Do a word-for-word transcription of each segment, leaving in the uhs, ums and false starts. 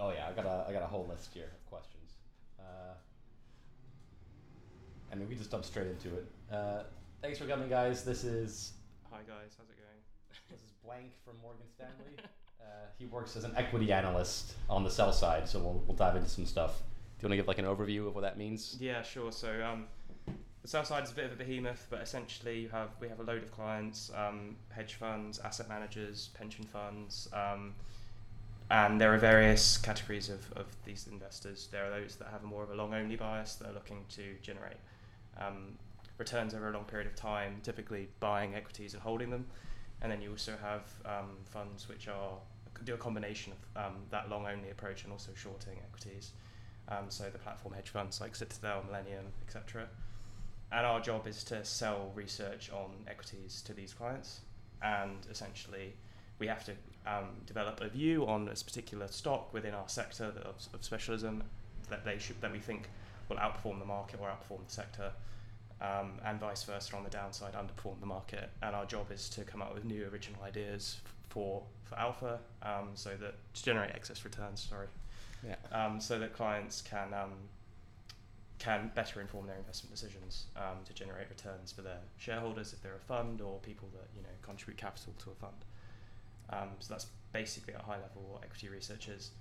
Oh yeah, I got a I got a whole list here of questions. Uh, I mean, we just jump straight into it. Uh, thanks for coming, guys. This is hi guys, how's it going? This is Blank from Morgan Stanley. Uh, he works as an equity analyst on the sell side, so we'll we'll dive into some stuff. Do you want to give like an overview of what that means? Yeah, sure. So um, the sell side is a bit of a behemoth, but essentially you have we have a load of clients, um, hedge funds, asset managers, pension funds, um, and there are various categories of, of these investors. There are those that have more of a long-only bias that are looking to generate um, returns over a long period of time, typically buying equities and holding them. And then you also have um, funds which are do a combination of um, that long-only approach and also shorting equities. Um, so the platform hedge funds like Citadel, Millennium, et cetera. And our job is to sell research on equities to these clients. And essentially, we have to um, develop a view on this particular stock within our sector of, of specialism that they should that we think will outperform the market or outperform the sector, um, and vice versa on the downside, underperform the market. And our job is to come up with new original ideas for for alpha, um, so that to generate excess returns. Sorry. Yeah. Um, so that clients can um, can better inform their investment decisions um, to generate returns for their shareholders if they're a fund or people that you know contribute capital to a fund. Um, so that's basically at a high level what equity research is.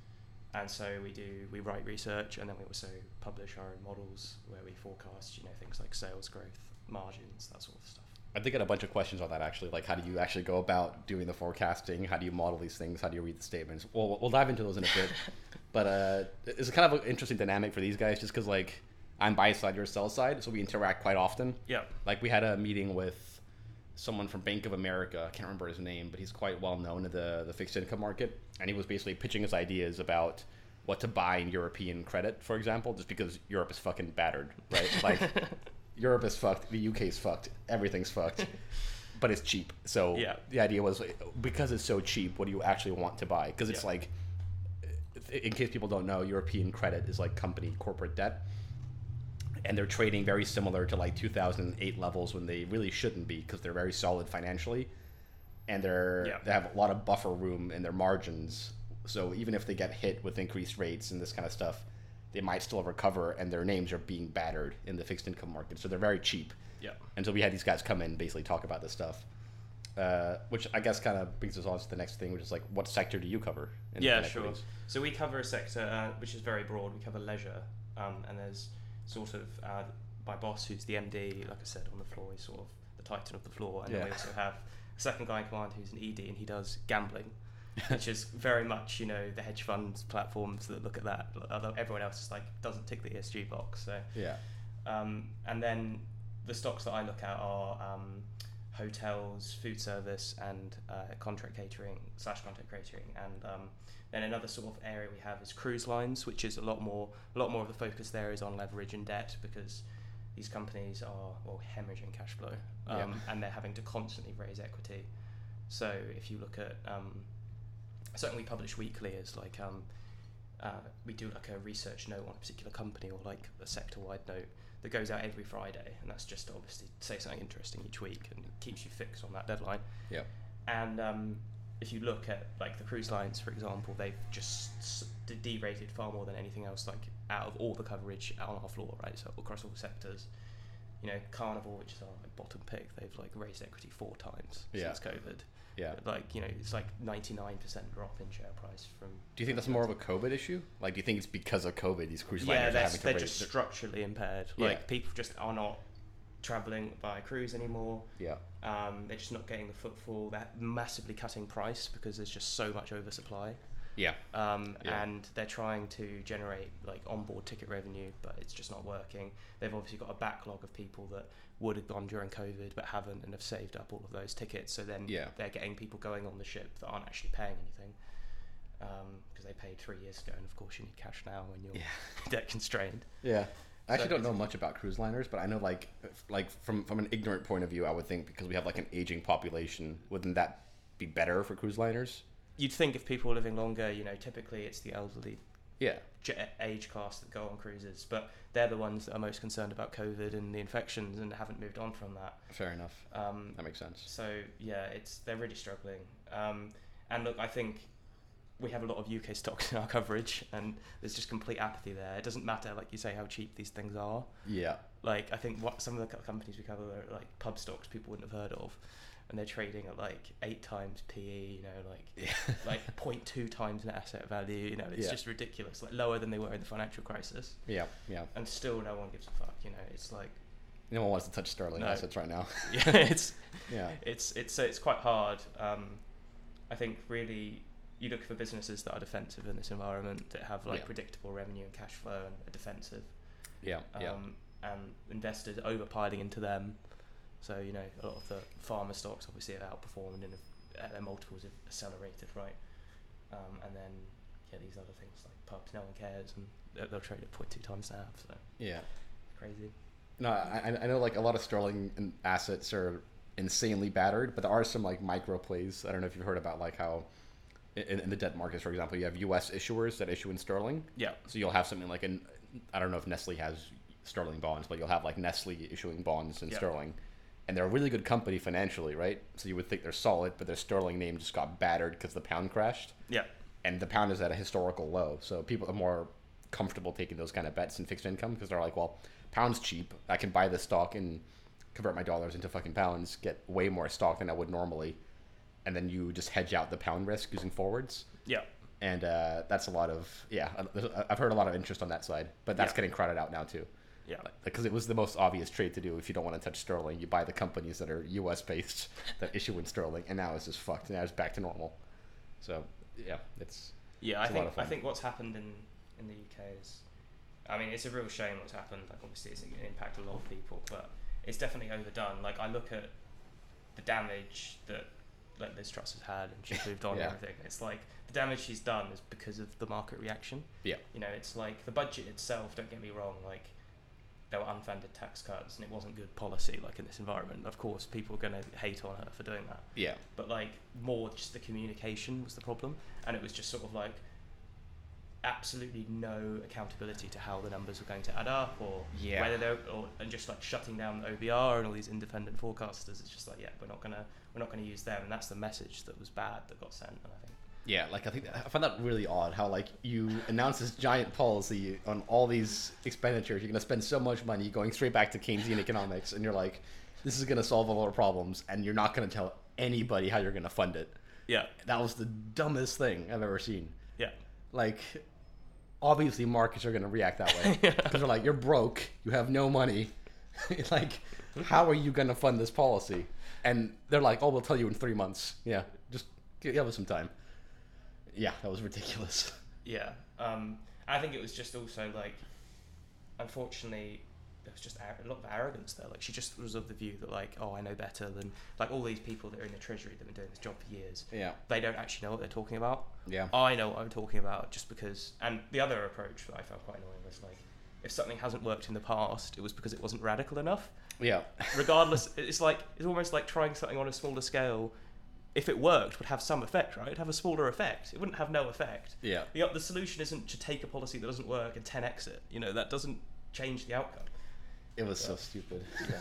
And so we do we write research, and then we also publish our own models where we forecast you know things like sales growth, margins, that sort of stuff. I did get a bunch of questions on that actually, like how do you actually go about doing the forecasting? How do you model these things? How do you read the statements? Well, we'll dive into those in a bit, but uh, it's kind of an interesting dynamic for these guys just because like I'm buy side, you're sell side, so we interact quite often. Yeah. Like we had a meeting with someone from Bank of America, I can't remember his name, but he's quite well known in the, the fixed income market, and he was basically pitching his ideas about what to buy in European credit, for example, just because Europe is fucking battered, right? Like. Europe is fucked, the U K is fucked, everything's fucked, but it's cheap. So yeah. The idea was, because it's so cheap, what do you actually want to buy? Because it's yeah. like, in case people don't know, European credit is like company corporate debt, and they're trading very similar to like two thousand eight levels when they really shouldn't be because they're very solid financially, and they're yeah. they have a lot of buffer room in their margins. So even if they get hit with increased rates and this kind of stuff, they might still recover, and their names are being battered in the fixed income market. So they're very cheap. Yeah. And so we had these guys come in and basically talk about this stuff, uh, which I guess kind of brings us on to the next thing, which is like, what sector do you cover? In yeah, sure. Equities? So we cover a sector uh, which is very broad. We cover leisure, um, and there's sort of uh, my boss, who's the M D, like I said, on the floor. He's sort of the titan of the floor. And yeah. then we also have a second guy in command who's an E D, and he does gambling. Which is very much, you know, the hedge fund platforms that look at that. Everyone else is like doesn't tick the E S G box. So yeah. Um, and then the stocks that I look at are um, hotels, food service, and uh, contract catering slash contract catering. And um, then another sort of area we have is cruise lines, which is a lot more. A lot more of the focus there is on leverage and debt because these companies are well hemorrhaging cash flow, um, yeah. and they're having to constantly raise equity. So if you look at um, something we publish weekly is like um, uh, we do like a research note on a particular company or like a sector-wide note that goes out every Friday, and that's just to obviously say something interesting each week and it keeps you fixed on that deadline. Yeah. And um, if you look at like the cruise lines, for example, they've just derated far more than anything else. Like out of all the coverage on our floor, right? So across all sectors, you know, Carnival, which is our like, bottom pick, they've like raised equity four times yeah. since COVID. Yeah, like you know, it's like ninety-nine percent drop in share price from. Do you think that's more of a COVID issue? Like, do you think it's because of COVID these cruise liners yeah, are having to raise? Yeah, they're just structurally impaired. Yeah. Like people just are not traveling by cruise anymore. Yeah, um, they're just not getting the footfall. They're massively cutting price because there's just so much oversupply. Yeah. Um, yeah. And they're trying to generate like onboard ticket revenue, but it's just not working. They've obviously got a backlog of people that would have gone during COVID but haven't and have saved up all of those tickets. So then yeah. they're getting people going on the ship that aren't actually paying anything because um, they paid three years ago. And of course, you need cash now when you're yeah. debt constrained. Yeah. I actually so don't know much about cruise liners, but I know like like from, from an ignorant point of view, I would think because we have like an aging population, wouldn't that be better for cruise liners? You'd think if people are living longer, you know, typically it's the elderly yeah. age class that go on cruises, but they're the ones that are most concerned about COVID and the infections and haven't moved on from that. Fair enough. Um, that makes sense. So, yeah, it's they're really struggling. Um, and look, I think we have a lot of U K stocks in our coverage, and there's just complete apathy there. It doesn't matter, like you say, how cheap these things are. Yeah. Like, I think what some of the companies we cover are like pub stocks people wouldn't have heard of, and they're trading at like eight times P E, you know, like yeah. like zero point two times net asset value. You know, it's yeah. just ridiculous, like lower than they were in the financial crisis. Yeah, yeah. And still, no one gives a fuck. You know, it's like no one wants to touch sterling no. assets right now. yeah, it's yeah, it's it's it's quite hard. Um, I think really. You look for businesses that are defensive in this environment, that have like yeah. predictable revenue and cash flow and are defensive. Yeah, um, yeah. And investors overpiling into them. So, you know, a lot of the pharma stocks obviously have outperformed and have, their multiples have accelerated, right? Um, and then, yeah, these other things like pubs, no one cares, and they'll trade at zero point two times that. So, yeah. Crazy. No, I, I know like a lot of sterling assets are insanely battered, but there are some like micro plays. I don't know if you've heard about like how. In, in the debt markets, for example, you have U S issuers that issue in sterling. Yeah. So you'll have something like an, I don't know if Nestle has sterling bonds, but you'll have like Nestle issuing bonds in yeah. sterling. And they're a really good company financially, right? So you would think they're solid, but their sterling name just got battered because the pound crashed. Yeah. And the pound is at a historical low. So people are more comfortable taking those kind of bets in fixed income because they're like, well, pound's cheap. I can buy this stock and convert my dollars into fucking pounds, get way more stock than I would normally. And then you just hedge out the pound risk using forwards. Yeah. And uh, that's a lot of, yeah, I've heard a lot of interest on that side, but that's yeah. getting crowded out now too. Yeah. Because it was the most obvious trade to do if you don't want to touch sterling. You buy the companies that are U S based that issue in sterling, and now it's just fucked. Now it's back to normal. So, yeah, it's Yeah, it's I, a think, lot of fun. I think what's happened in, in the U K is, I mean, it's a real shame what's happened. Like, obviously, it's impacted a lot of people, but it's definitely overdone. Like, I look at the damage that, like Liz Truss has had, and she's moved on yeah. and everything. It's like the damage she's done is because of the market reaction. Yeah. You know, it's like the budget itself, don't get me wrong, like there were unfunded tax cuts and it wasn't good policy, like in this environment. Of course, people are going to hate on her for doing that. Yeah. But like more just the communication was the problem. And it was just sort of like absolutely no accountability to how the numbers were going to add up or yeah. whether they're, or, and just like shutting down the O B R and all these independent forecasters. It's just like, yeah, we're not going to, we're not going to use them. And that's the message that was bad that got sent. And I think, yeah, like I think I found that really odd how like you announce this giant policy on all these expenditures. You're going to spend so much money going straight back to Keynesian economics. And you're like, this is going to solve a lot of problems. And you're not going to tell anybody how you're going to fund it. Yeah. That was the dumbest thing I've ever seen. Yeah. Like, obviously markets are going to react that way because yeah. they're like, you're broke, you have no money. Like, how are you going to fund this policy? And they're like, oh, we'll tell you in three months. Yeah, just give us some time. Yeah, that was ridiculous. Yeah, um, I think it was just also like, unfortunately, there was just a lot of arrogance there. Like, she just was of the view that like, oh, I know better than like all these people that are in the Treasury that have been doing this job for years. Yeah, they don't actually know what they're talking about. Yeah, I know what I'm talking about just because. And the other approach that I found quite annoying was like, if something hasn't worked in the past, it was because it wasn't radical enough. Yeah. Regardless, it's like it's almost like trying something on a smaller scale. If it worked, it would have some effect, right? It'd have a smaller effect. It wouldn't have no effect. Yeah. The, the solution isn't to take a policy that doesn't work and ten x it. You know, that doesn't change the outcome. It was so stupid. Yeah.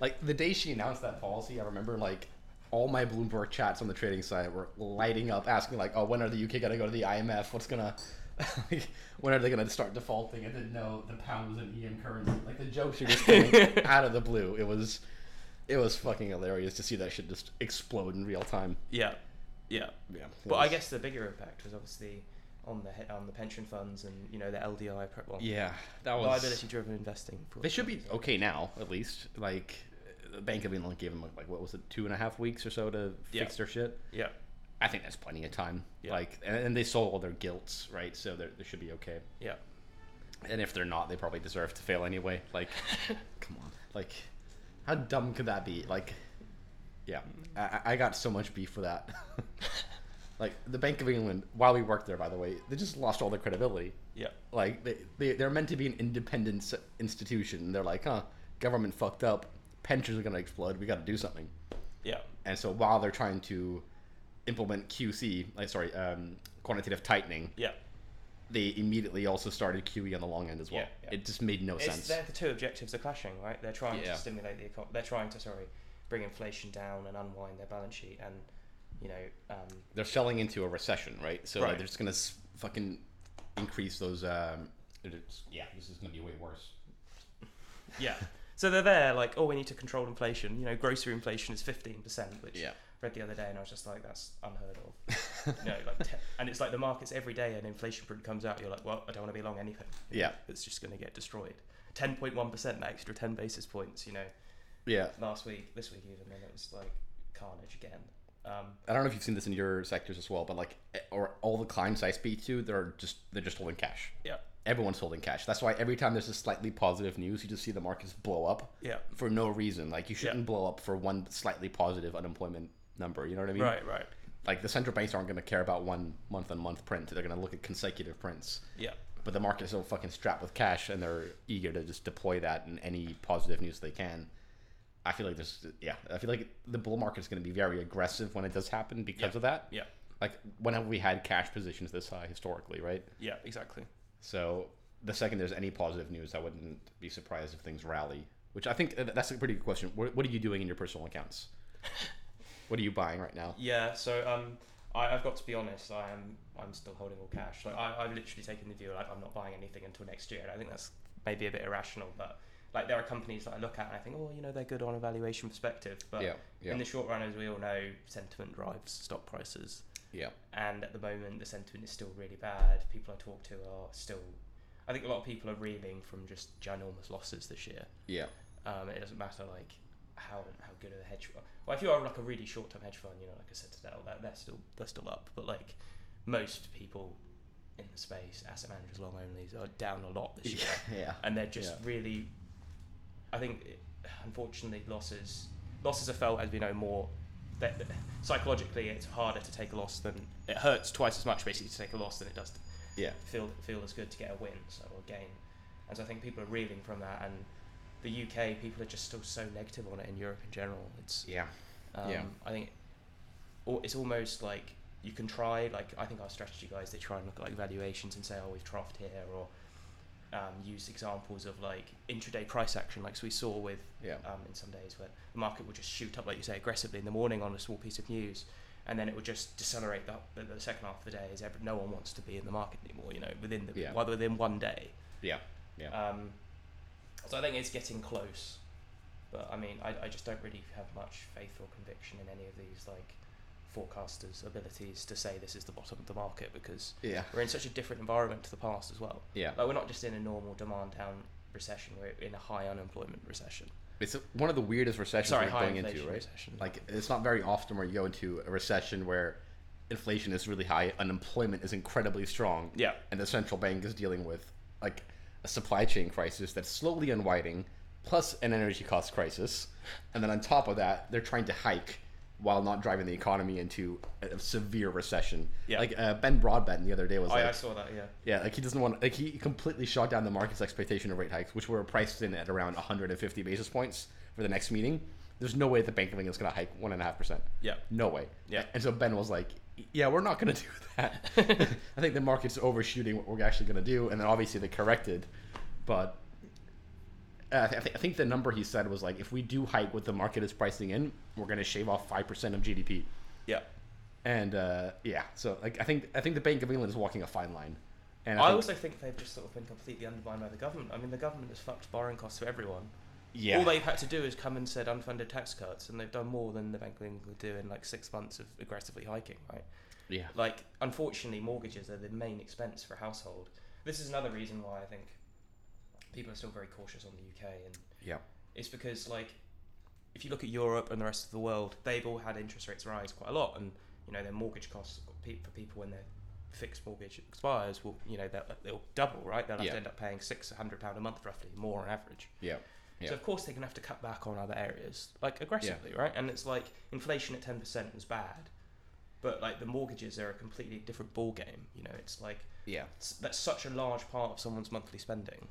Like the day she announced that policy, I remember like all my Bloomberg chats on the trading side were lighting up, asking like, "Oh, when are the U K gonna go to the I M F? What's gonna, like, when are they gonna start defaulting?" I didn't know the pound was an E M currency. Like the jokes she was doing out of the blue. It was, it was fucking hilarious to see that shit just explode in real time. Yeah, yeah, yeah. But was... I guess the bigger impact was obviously on the on the pension funds and, you know, the L D I well, yeah, that was liability driven investing. They should be okay now, at least. Like the Bank of England gave them like, what was it, two and a half weeks or so to yeah. fix their shit. Yeah, I think that's plenty of time. Yeah. Like, and, and they sold all their gilts, right? So they they should be okay. Yeah, and if they're not, they probably deserve to fail anyway. Like, come on, like how dumb could that be? Like, yeah, I, I got so much beef with that. Like, the Bank of England, while we worked there, by the way, they just lost all their credibility. Yeah. Like, they, they, they're meant to be an independent institution. They're like, huh, government fucked up. Pensions are going to explode. We got to do something. Yeah. And so while they're trying to implement Q C, like, sorry, um, quantitative tightening, yeah, they immediately also started Q E on the long end as well. Yeah, yeah. It just made no it's, sense. The two objectives are clashing, right? They're trying yeah. to stimulate the economy. They're trying to, sorry, bring inflation down and unwind their balance sheet and... you know, um, they're selling into a recession, right? So right. Like, they're just gonna s- fucking increase those. Um, yeah, this is gonna be way worse. Yeah. So they're there like, oh, we need to control inflation. You know, grocery inflation is fifteen percent, which yeah. I read the other day and I was just like, that's unheard of. You know, like te- and it's like the markets every day an inflation print comes out. You're like, well, I don't want to be long anything. You know, yeah. It's just going to get destroyed. ten point one percent, an extra ten basis points, you know. Yeah. Last week, this week even, and it was like carnage again. Um, I don't know if you've seen this in your sectors as well, but like or all the clients I speak to, they're just they're just holding cash. Yeah. Everyone's holding cash. That's why every time there's a slightly positive news, you just see the markets blow up yeah. for no reason. Like, you shouldn't yeah. blow up for one slightly positive unemployment number. You know what I mean? Right, right. Like, the central banks aren't going to care about one month-on-month print. They're going to look at consecutive prints. Yeah. But the market's so fucking strapped with cash, and they're eager to just deploy that in any positive news they can. I feel like there's, yeah, I feel like the bull market is going to be very aggressive when it does happen because yeah. of that. Yeah. Like, when have we had cash positions this high historically, right? Yeah, exactly. So the second there's any positive news, I wouldn't be surprised if things rally, which I think that's a pretty good question. What, what are you doing in your personal accounts? What are you buying right now? Yeah, so um, I, I've got to be honest, I am, I'm still holding all cash. Like, I, I've literally taken the view, like, I'm not buying anything until next year. And I think that's maybe a bit irrational, but like, there are companies that I look at and I think, oh, you know, they're good on a valuation perspective. But yeah, yeah. in the short run, as we all know, sentiment drives stock prices. Yeah. And at the moment, the sentiment is still really bad. People I talk to are still... I think a lot of people are reeling from just ginormous losses this year. Yeah. Um, it doesn't matter, like, how how good a hedge fund... Well, if you are, like, a really short-term hedge fund, you know, like I said, Citadel, they're still, they're still up. But, like, most people in the space, asset managers, long-onlys, are down a lot this year. Yeah. And they're just yeah. really... I think, it, unfortunately, losses... Losses are felt, as we know, more... That, that, psychologically, it's harder to take a loss than it hurts twice as much basically to take a loss than it does to yeah. feel feel as good to get a win so or a gain. And so I think people are reeling from that, and the U K people are just still so negative on it. In Europe in general, it's yeah, um, yeah. I think it, it's almost like you can try like I think our strategy guys, they try and look at like valuations and say, oh, we've troughed here, or um, use examples of like intraday price action, like so we saw with yeah. um, in some days where the market would just shoot up, like you say, aggressively in the morning on a small piece of news, and then it would just decelerate the, the, the second half of the day, as every, no one wants to be in the market anymore, you know, within the yeah. within one day. Yeah, yeah. Um, so I think it's getting close, but I mean, I, I just don't really have much faith or conviction in any of these like forecasters' abilities to say this is the bottom of the market, because yeah. we're in such a different environment to the past as well. Yeah, like we're not just in a normal demand down recession; we're in a high unemployment recession. It's a, one of the weirdest recessions Sorry, we're going into, right? Recession. Like, it's not very often where you go into a recession where inflation is really high, unemployment is incredibly strong, yeah, and the central bank is dealing with like a supply chain crisis that's slowly unwinding, plus an energy cost crisis, and then on top of that, they're trying to hike while not driving the economy into a severe recession. Yeah. Like uh, Ben Broadbent the other day was oh, like... I saw that, yeah. Yeah, like he doesn't want... Like he completely shot down the market's expectation of rate hikes, which were priced in at around one hundred fifty basis points for the next meeting. There's no way the Bank of England is going to hike one point five percent. Yeah. No way. Yeah. And so Ben was like, yeah, we're not going to do that. I think the market's overshooting what we're actually going to do. And then obviously they corrected. But uh, I, th- I think the number he said was like, if we do hike what the market is pricing in, we're going to shave off five percent of G D P. Yeah. And uh, yeah, so like I think I think the Bank of England is walking a fine line. And I, I think, also think they've just sort of been completely undermined by the government. I mean, the government has fucked borrowing costs for everyone. Yeah. All they've had to do is come and said unfunded tax cuts, and they've done more than the Bank of England could do in like six months of aggressively hiking, right? Yeah. Like, unfortunately, mortgages are the main expense for a household. This is another reason why I think people are still very cautious on the U K, and yeah, it's because like, if you look at Europe and the rest of the world, they've all had interest rates rise quite a lot, and you know their mortgage costs for people when their fixed mortgage expires will, you know, they'll, they'll double, right? They'll have yeah. to end up paying six hundred pound a month roughly more on average. Yeah. yeah. So of course they're gonna have to cut back on other areas like aggressively, yeah. right? And it's like inflation at ten percent was bad, but like the mortgages are a completely different ball game. You know, it's like yeah, it's, that's such a large part of someone's monthly spending.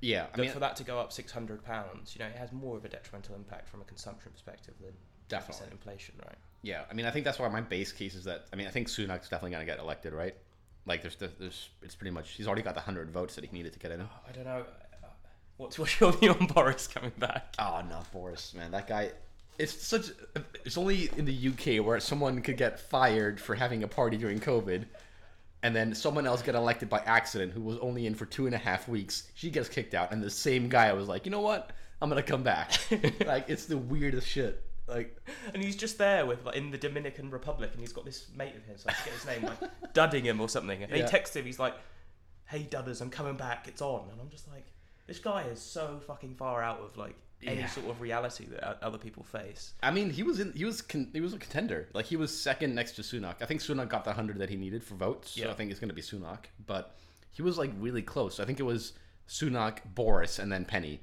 Yeah, I mean, for that to go up six hundred pounds, you know, it has more of a detrimental impact from a consumption perspective than definitely inflation, right? Yeah, I mean, I think that's why my base case is that, I mean, I think Sunak's definitely going to get elected, right? Like, there's, there's, it's pretty much, he's already got the one hundred votes that he needed to get in. Oh, I don't know. What's, what's your view on Boris coming back? Oh, no, Boris, man. That guy, It's such. It's only in the U K where someone could get fired for having a party during COVID, and then someone else got elected by accident who was only in for two and a half weeks. She gets kicked out, and the same guy was like, you know what? I'm gonna come back. Like, it's the weirdest shit. Like, and he's just there with like in the Dominican Republic, and he's got this mate of his. So I forget his name, like Duddingham or something. And yeah. he texts him. He's like, "Hey Dudders, I'm coming back. It's on." And I'm just like, this guy is so fucking far out of like. Any yeah. sort of reality that other people face. I mean, he was in. He was. Con, he was a contender. Like, he was second next to Sunak. I think Sunak got the hundred that he needed for votes. Yeah. So I think it's going to be Sunak. But he was like really close. I think it was Sunak, Boris, and then Penny.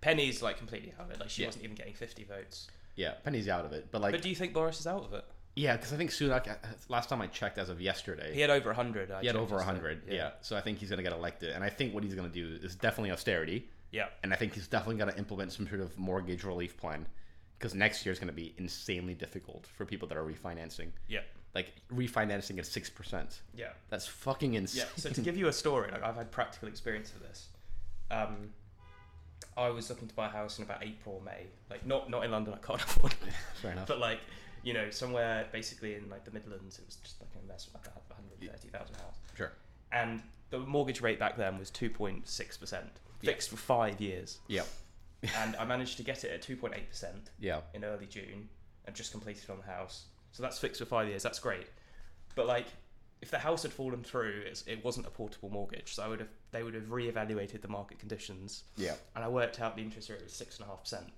Penny's like completely out of it. Like, she yeah. wasn't even getting fifty votes. Yeah, Penny's out of it. But like, but do you think Boris is out of it? Yeah, because I think Sunak. Last time I checked, as of yesterday, he had over a hundred. He had over a hundred. Yeah. yeah. So I think he's going to get elected, and I think what he's going to do is definitely austerity. Yeah, and I think he's definitely going to implement some sort of mortgage relief plan, because next year is going to be insanely difficult for people that are refinancing. Yeah, like refinancing at six percent. Yeah, that's fucking insane. Yeah. So to give you a story, like I've had practical experience of this. Um, I was looking to buy a house in about April or May, like not not in London. I can't afford it. Fair enough. But like, you know, somewhere basically in like the Midlands, it was just like a mess. Like a hundred thirty thousand house. Sure. And the mortgage rate back then was two point six percent. Fixed yeah. for five years. Yeah. And I managed to get it at two point eight percent yeah. in early June and just completed on the house. So that's fixed for five years. That's great. But like, if the house had fallen through, it's, it wasn't a portable mortgage. So I would have, they would have reevaluated the market conditions. Yeah. And I worked out the interest rate was six point five percent.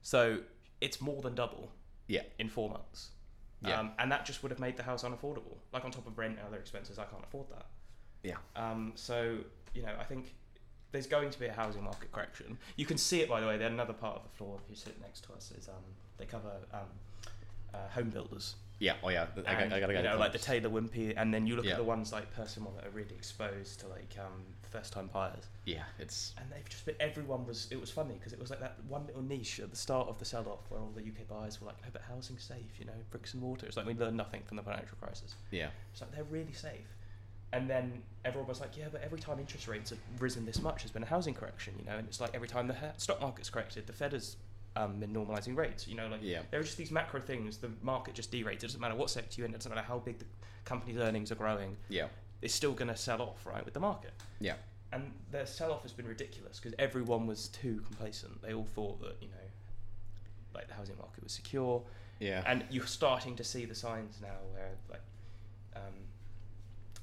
So it's more than double yeah. in four months. Yeah. Um, and that just would have made the house unaffordable. Like, on top of rent and other expenses, I can't afford that. Yeah. Um. So, you know, I think... there's going to be a housing market correction. You can see it, by the way. They're another part of the floor who sit next to us is um they cover um uh, home builders. Yeah. Oh yeah. I, and, I, I gotta go. You know, like the Taylor Wimpey, and then you look yeah. at the ones like Persimmon that are really exposed to like um first time buyers. Yeah. It's and they've just been, everyone was it was funny because it was like that one little niche at the start of the sell off where all the U K buyers were like, no, but housing's safe, you know, bricks and mortar. It's like we learned nothing from the financial crisis. Yeah. It's like they're really safe. And then everyone was like, yeah, but every time interest rates have risen this much, there's been a housing correction, you know? And it's like every time the ha- stock market's corrected, the Fed has um, been normalising rates, you know? Like, yeah. there are just these macro things. The market just derates. It doesn't matter what sector you're in. It doesn't matter how big the company's earnings are growing. Yeah. It's still going to sell off, right, with the market. Yeah. And the sell-off has been ridiculous because everyone was too complacent. They all thought that, you know, like the housing market was secure. Yeah. And you're starting to see the signs now where, like... Um,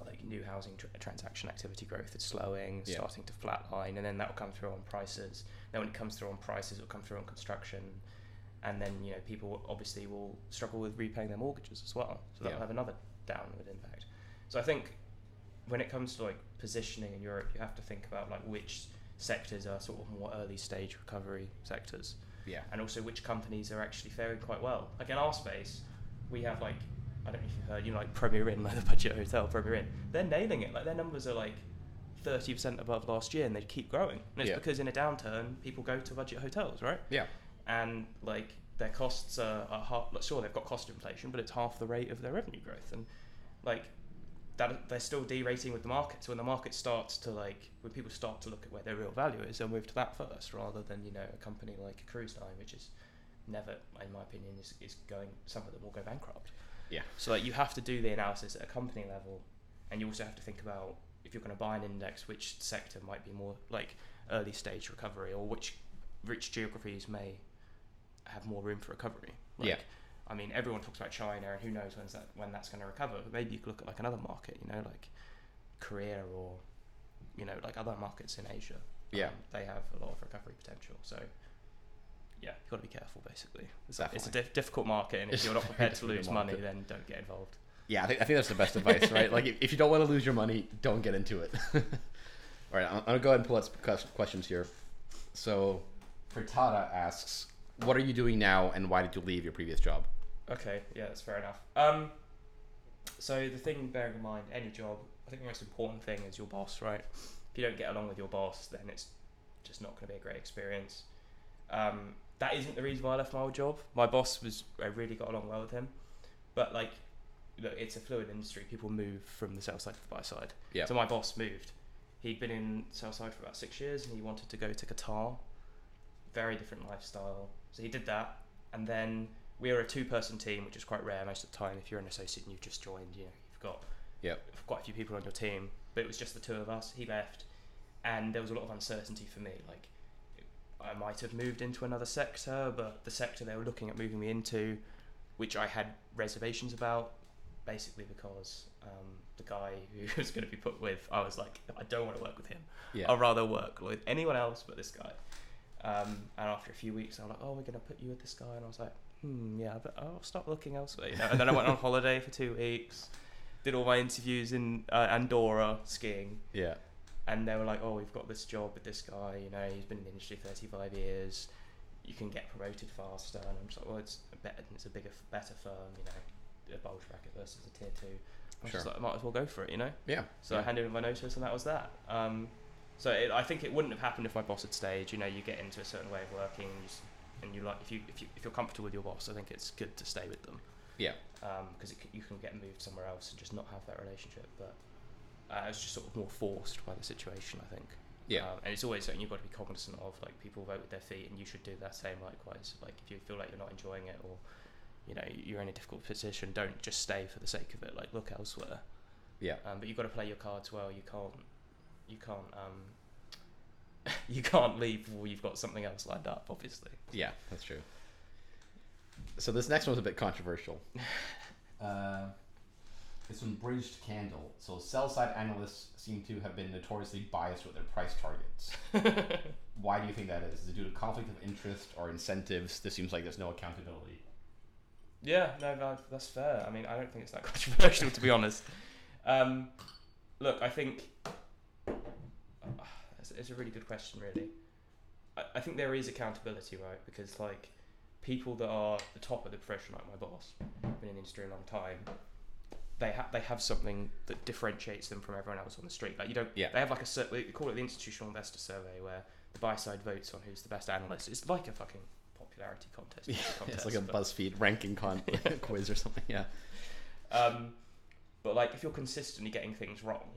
like new housing tr- transaction activity growth is slowing, yeah. starting to flatline, and then that will come through on prices. Then when it comes through on prices, it will come through on construction, and then you know people obviously will struggle with repaying their mortgages as well. So that yeah. will have another downward impact. So I think when it comes to like positioning in Europe, you have to think about like which sectors are sort of more early stage recovery sectors, yeah, and also which companies are actually faring quite well. Like in our space, we have like. I don't know if you've heard, you know, like Premier Inn, like the budget hotel, Premier Inn, they're nailing it. Like, their numbers are like thirty percent above last year and they keep growing. And it's yeah. because in a downturn, people go to budget hotels, right? Yeah. And like their costs are, are half, like, sure, they've got cost inflation, but it's half the rate of their revenue growth. And like that, they're still derating with the market. So when the market starts to like, when people start to look at where their real value is, they'll move to that first rather than, you know, a company like a cruise line, which is never, in my opinion, is, is going, some of them will go bankrupt. Yeah. So like you have to do the analysis at a company level, and you also have to think about if you're going to buy an index, which sector might be more like early stage recovery, or which rich geographies may have more room for recovery. Like, yeah. I mean, everyone talks about China, and who knows when's that when that's going to recover. But maybe you could look at like another market, you know, like Korea or you know like other markets in Asia. Yeah. Um, they have a lot of recovery potential. So. Yeah, you've got to be careful, basically. It's, it's a diff- difficult market, and if it's you're not prepared to lose money, then don't get involved. Yeah, I think, I think that's the best advice, right? Like, if, if you don't want to lose your money, don't get into it. All right, I'm, I'm going to go ahead and pull out some questions here. So, Frittata asks, what are you doing now, and why did you leave your previous job? Okay, yeah, that's fair enough. Um, so, the thing, bearing in mind, any job, I think the most important thing is your boss, right? If you don't get along with your boss, then it's just not going to be a great experience. Um... That isn't the reason why I left my old job. My boss was, I really got along well with him. But like, look, it's a fluid industry. People move from the sell side to the buy side. Yeah. So my boss moved. He'd been in sell side for about six years and he wanted to go to Qatar. Very different lifestyle. So he did that. And then we were a two-person team, which is quite rare most of the time. If you're an associate and you've just joined, you know, you've got yep. quite a few people on your team. But it was just the two of us. He left, and there was a lot of uncertainty for me. Like, I might have moved into another sector, but the sector they were looking at moving me into, which I had reservations about, basically because um, the guy who was going to be put with, I was like, I don't want to work with him. Yeah. I'd rather work with anyone else but this guy. Um, and after a few weeks, I was like, oh, we're going to put you with this guy. And I was like, hmm, yeah, but I'll stop looking elsewhere. You know? And then I went on holiday for two weeks, did all my interviews in uh, Andorra skiing. Yeah. And they were like, oh, we've got this job with this guy, you know, he's been in the industry thirty-five years, you can get promoted faster. And I'm just like, well, it's a better, it's a bigger, better firm, you know, a bulge bracket versus a tier two. I was sure. just like, I might as well go for it, you know? Yeah. So yeah. I handed in my notice and that was that. Um, so it, I think it wouldn't have happened if my boss had stayed. You know, you get into a certain way of working and you, just, and you like, if, you, if, you, if you're comfortable with your boss, I think it's good to stay with them. Yeah. Because um, you can get moved somewhere else and just not have that relationship, but... Uh, it was just sort of more forced by the situation, I think. Yeah. Um, and it's always something you've got to be cognizant of. Like, people vote with their feet, and you should do that same likewise. Like, if you feel like you're not enjoying it, or you know you're in a difficult position, don't just stay for the sake of it. Like, look elsewhere. Yeah. Um, but you've got to play your cards well. You can't. You can't. Um, you can't leave before you've got something else lined up. Obviously. Yeah, that's true. So this next one's a bit controversial. uh. It's from Bridged Candle. So sell-side analysts seem to have been notoriously biased with their price targets. Why do you think that is? Is it due to conflict of interest or incentives? This seems like there's no accountability. Yeah, no, that's fair. I mean, I don't think it's that controversial, to be honest. Um, look, I think... Uh, it's, it's a really good question, really. I, I think there is accountability, right? Because, like, people that are the top of the profession, like my boss, been in the industry a long time... They have they have something that differentiates them from everyone else on the street. Like you don't, yeah. They have like a sur- they call it the Institutional Investor Survey, where the buy side votes on who's the best analyst. It's like a fucking popularity contest. Yeah, contest it's like a BuzzFeed ranking con- quiz or something. Yeah. Um, but like if you're consistently getting things wrong,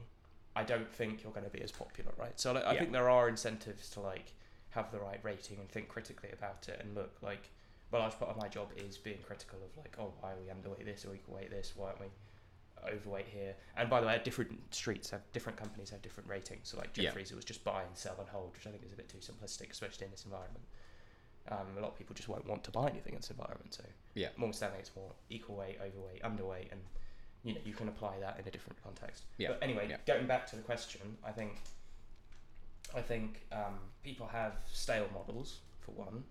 I don't think you're going to be as popular, right? So like, I yeah. think there are incentives to like have the right rating and think critically about it and look like. Well, a large part of my job is being critical of like, oh, why are we underweight this or equalweight this? Why aren't we overweight here? And by the way, different streets have different companies have different ratings. So like Jefferies, yeah. it was just buy and sell and hold, which I think is a bit too simplistic, especially in this environment. Um, a lot of people just won't want to buy anything in this environment. So yeah, Morgan Stanley, it's more equal weight, overweight, underweight, and you know you can apply that in a different context. Yeah. But anyway, yeah. going back to the question, I think I think um, people have stale models for one.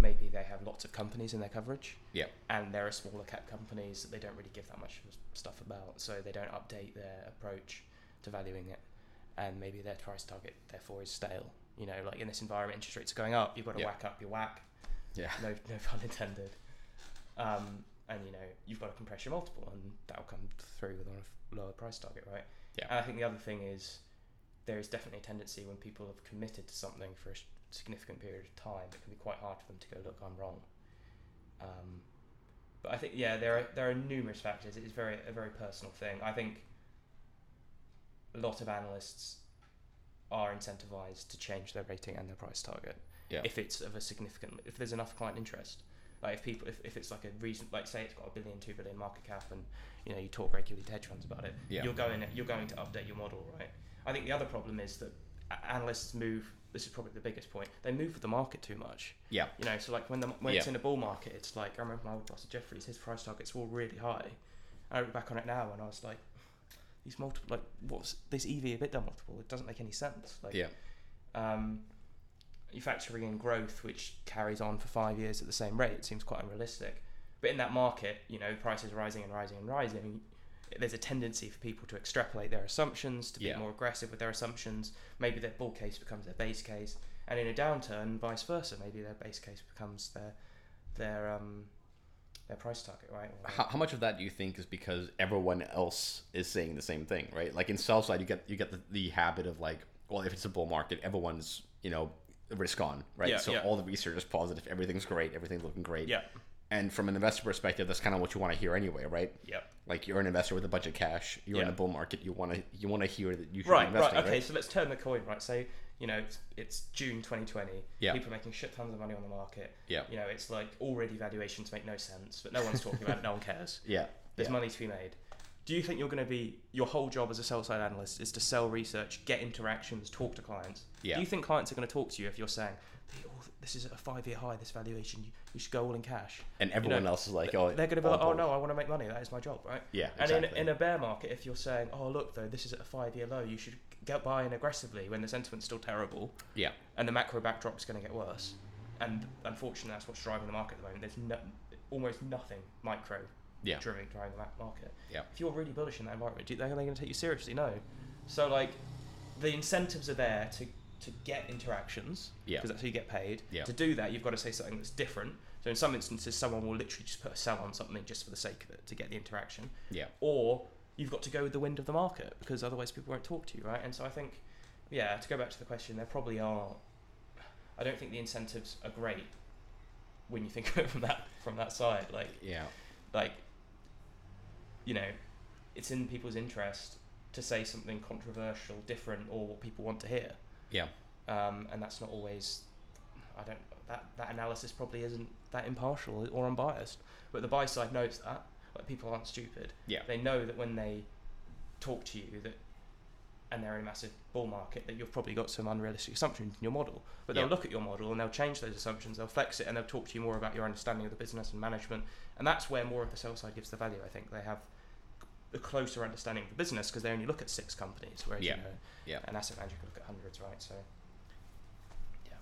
Maybe they have lots of companies in their coverage, yeah, and there are smaller cap companies that they don't really give that much stuff about, so they don't update their approach to valuing it, and maybe their price target therefore is stale. You know, like in this environment, interest rates are going up. You've got to yeah. whack up your whack. Yeah. No, no pun intended. Um, and you know, you've got to compress your multiple, and that'll come through with a lower price target, right? Yeah. And I think the other thing is there is definitely a tendency when people have committed to something for a significant period of time, it can be quite hard for them to go, look, I'm wrong. Um, but I think, yeah, there are there are numerous factors. It is very a very personal thing. I think a lot of analysts are incentivized to change their rating and their price target yeah. if it's of a significant, if there's enough client interest. Like if people, if, if it's like a reason, like say it's got a billion, two billion market cap, and you know you talk regularly to hedge funds about it, yeah. you're going you're going to update your model, right? I think the other problem is that analysts move. This is probably the biggest point. They move with the market too much. Yeah. You know, so like when the, when yeah. it's in a bull market, it's like I remember my old boss at Jefferies. His price targets were all really high. I look back on it now, and I was like, these multiple, like what's this E V EBITDA multiple? It doesn't make any sense. Like, yeah. Um, you factoring in growth, which carries on for five years at the same rate, it seems quite unrealistic. But in that market, you know, prices rising and rising and rising. There's a tendency for people to extrapolate their assumptions, to be yeah. more aggressive with their assumptions. Maybe their bull case becomes their base case, and in a downturn, vice versa. Maybe their base case becomes their their um their price target, right? Or how, how much of that do you think is because everyone else is saying the same thing, right? Like in sell side, you get you get the, the habit of like, well, if it's a bull market, everyone's you know risk on, right? Yeah, so yeah. all the research is positive, everything's great, everything's looking great. Yeah. And from an investor perspective, that's kind of what you want to hear anyway, right? Yeah. Like you're an investor with a bunch of cash. You're yep. in a bull market. You want to you want to hear that you should right, be investing, right? Right. Okay. Right? So let's turn the coin, right? So you know, it's, it's June twenty twenty. Yeah. People are making shit tons of money on the market. Yeah. You know, it's like already valuations make no sense, but no one's talking about it. No one cares. Yeah. There's yeah. money to be made. Do you think you're going to be, your whole job as a sell-side analyst is to sell research, get interactions, talk to clients? Yeah. Do you think clients are going to talk to you if you're saying, this is a five-year high, this valuation, you, you should go all in cash? And everyone you know, else is like, oh, they're going to be like, oh, no, I want to make money. That is my job, right? Yeah, exactly. And in, in a bear market, if you're saying, oh, look, though, this is at a five-year low, you should get buying aggressively when the sentiment's still terrible. Yeah. And the macro backdrop's going to get worse. And unfortunately, that's what's driving the market at the moment. There's no, almost nothing micro yeah. driven driving the market. Yeah. If you're really bullish in that environment, are they going to take you seriously? No. So, like, the incentives are there to to get interactions, because yeah. that's how you get paid. Yeah. To do that, you've got to say something that's different. So in some instances, someone will literally just put a sell on something just for the sake of it, to get the interaction. Yeah. Or you've got to go with the wind of the market, because otherwise people won't talk to you, right? And so I think, yeah, to go back to the question, there probably are, I don't think the incentives are great when you think of it from that, from that side. Like, yeah. like, you know, it's in people's interest to say something controversial, different, or what people want to hear. Yeah, um, and that's not always. I don't. That that analysis probably isn't that impartial or unbiased. But the buy side knows that. Like, people aren't stupid. Yeah. They know that when they talk to you, that, and they're in a massive bull market, that you've probably got some unrealistic assumptions in your model. But they'll yeah. look at your model and they'll change those assumptions. They'll flex it and they'll talk to you more about your understanding of the business and management. And that's where more of the sell side gives the value. I think they have a closer understanding of the business, because they only look at six companies, whereas yeah. you know yeah. an asset manager could look at hundreds, right? So yeah,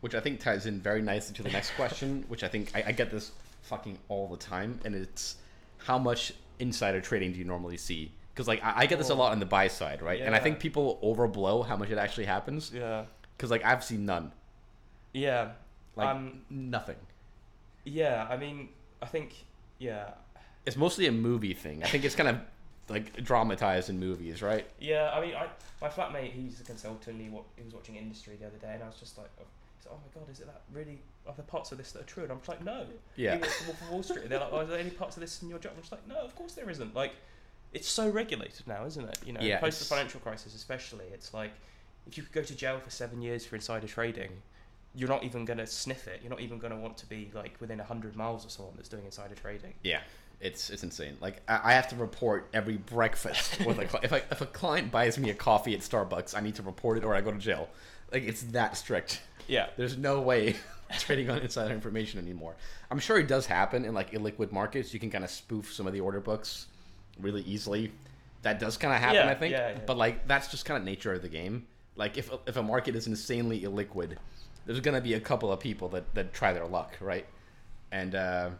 which I think ties in very nicely to the next question, which I think I, I get this fucking all the time, and it's how much insider trading do you normally see? Because like I, I get this a lot on the buy side, right? Yeah. And I think people overblow how much it actually happens. Yeah, because like I've seen none. Yeah, like um, nothing. Yeah, I mean, I think yeah. it's mostly a movie thing. I think it's kind of like dramatized in movies, right? Yeah, I mean, I, my flatmate, he's a consultant, he, wa- he was watching Industry the other day, and I was just like, oh, oh my God, is it that really, are there parts of this that are true? And I'm just like, no. Yeah. He works for Wall Street, and they're like, oh, are there any parts of this in your job? And I'm just like, no, of course there isn't. Like, it's so regulated now, isn't it? You know, yeah, post the financial crisis especially, it's like, if you could go to jail for seven years for insider trading, you're not even going to sniff it. You're not even going to want to be like within one hundred miles of someone that's doing insider trading. Yeah. It's it's insane. Like I have to report every breakfast. With a, if I, if a client buys me a coffee at Starbucks, I need to report it or I go to jail. Like it's that strict. Yeah. There's no way trading on insider information anymore. I'm sure it does happen in like illiquid markets. You can kind of spoof some of the order books really easily. That does kind of happen, yeah, I think. Yeah, yeah. But like that's just kind of nature of the game. Like if if a market is insanely illiquid, there's gonna be a couple of people that that try their luck, right? And. uh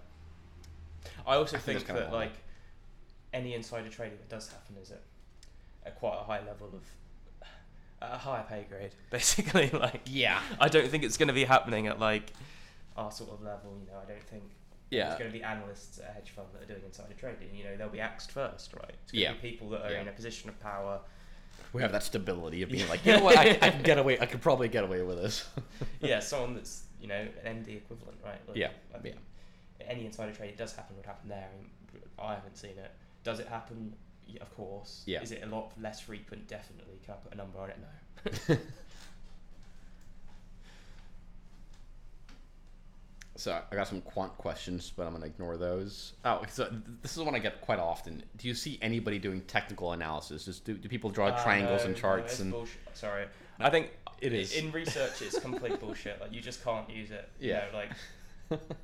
I also I think, think that like any insider trading that does happen is at, at quite a high level of at a higher pay grade, basically. Like yeah, I don't think it's going to be happening at like our sort of level. You know, I don't think yeah. there's going to be analysts at a hedge fund that are doing insider trading. You know, they'll be axed first, right? It's going to yeah. be people that are yeah. in a position of power. We have that stability of being like, you know what, I, I can get away. I could probably get away with this. yeah, someone that's you know an M D equivalent, right? Like, yeah, I mean, yeah. any insider trade, it does happen, would happen there. I haven't seen it. Does it happen? Yeah, of course. Yeah. Is it a lot less frequent? Definitely. Can I put a number on it? No. So I got some quant questions, but I'm going to ignore those. Oh, so this is one I get quite often. Do you see anybody doing technical analysis? Just do, do people draw uh, triangles no, and charts? No, and bullshit. Sorry. No, I think it is. In research, it's complete bullshit. Like, you just can't use it. Yeah. You know, like...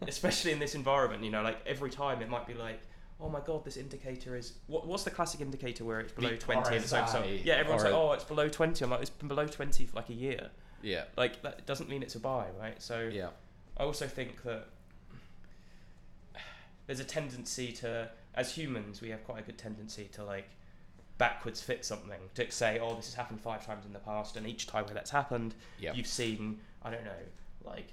especially in this environment, you know, like every time it might be like, oh my God, this indicator is what, what's the classic indicator where it's below twenty and so so yeah everyone's like, oh, it's below twenty. I'm like, it's been below twenty for like a year. Yeah, like that doesn't mean it's a buy, right? So yeah, I also think that there's a tendency to, as humans, we have quite a good tendency to like backwards fit something, to say, oh, this has happened five times in the past, and each time where that's happened yep. you've seen, I don't know, like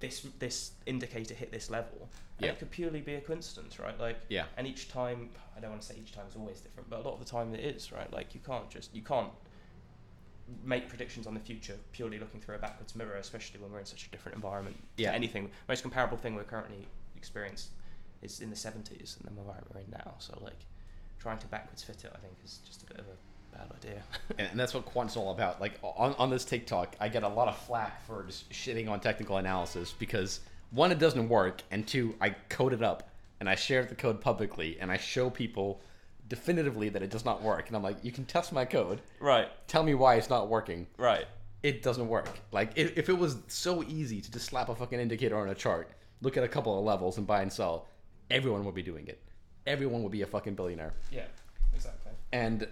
this this indicator hit this level, and yeah. it could purely be a coincidence, right? Like yeah. and each time, I don't want to say each time is always different, but a lot of the time it is, right? Like you can't just you can't make predictions on the future purely looking through a backwards mirror, especially when we're in such a different environment yeah. to anything. Most comparable thing we're currently experiencing is in the seventies and the environment we're in now. So like trying to backwards fit it, I think, is just a bit of a Bad idea. And that's what quant's all about. Like on, on this TikTok, I get a lot of flack for just shitting on technical analysis because one, it doesn't work, and two, I code it up and I share the code publicly and I show people definitively that it does not work. And I'm like, you can test my code. Right. Tell me why it's not working. Right. It doesn't work. Like if, if it was so easy to just slap a fucking indicator on a chart, look at a couple of levels and buy and sell, everyone would be doing it. Everyone would be a fucking billionaire. Yeah, exactly. And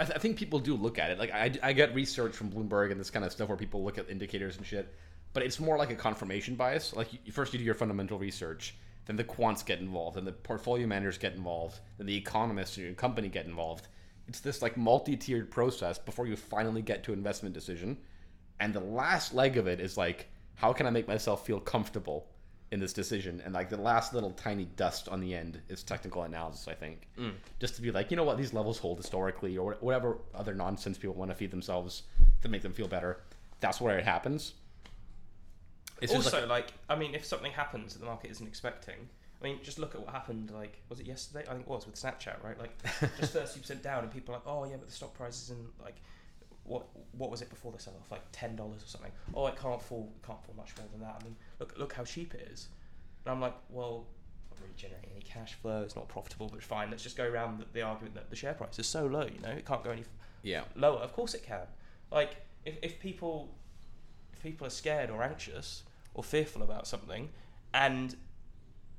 I, th- I think people do look at it. Like I, I get research from Bloomberg and this kind of stuff where people look at indicators and shit, but it's more like a confirmation bias. Like you, first you do your fundamental research, then the quants get involved, then the portfolio managers get involved, then the economists in your company get involved. It's this like multi-tiered process before you finally get to investment decision. And the last leg of it is like, how can I make myself feel comfortable in this decision? And like the last little tiny dust on the end is technical analysis, I think. Mm. Just to be like, you know what, these levels hold historically or whatever other nonsense people want to feed themselves to make them feel better. That's where it happens. It's also, like, like, I mean, if something happens that the market isn't expecting, I mean, just look at what happened, like, was it yesterday? I think it was, with Snapchat, right? Like, just thirty percent down, and people are like, oh, yeah, but the stock price is in, like, what what was it before the sell-off? Like, ten dollars or something. Oh, it can't fall it can't fall much more than that. I mean, look look how cheap it is. And I'm like, well, I'm not really generating any cash flow. It's not profitable, but fine. Let's just go around the, the argument that the share price is so low, you know? It can't go any f- yeah. lower. Of course it can. Like, if, if people... If people are scared or anxious or fearful about something, and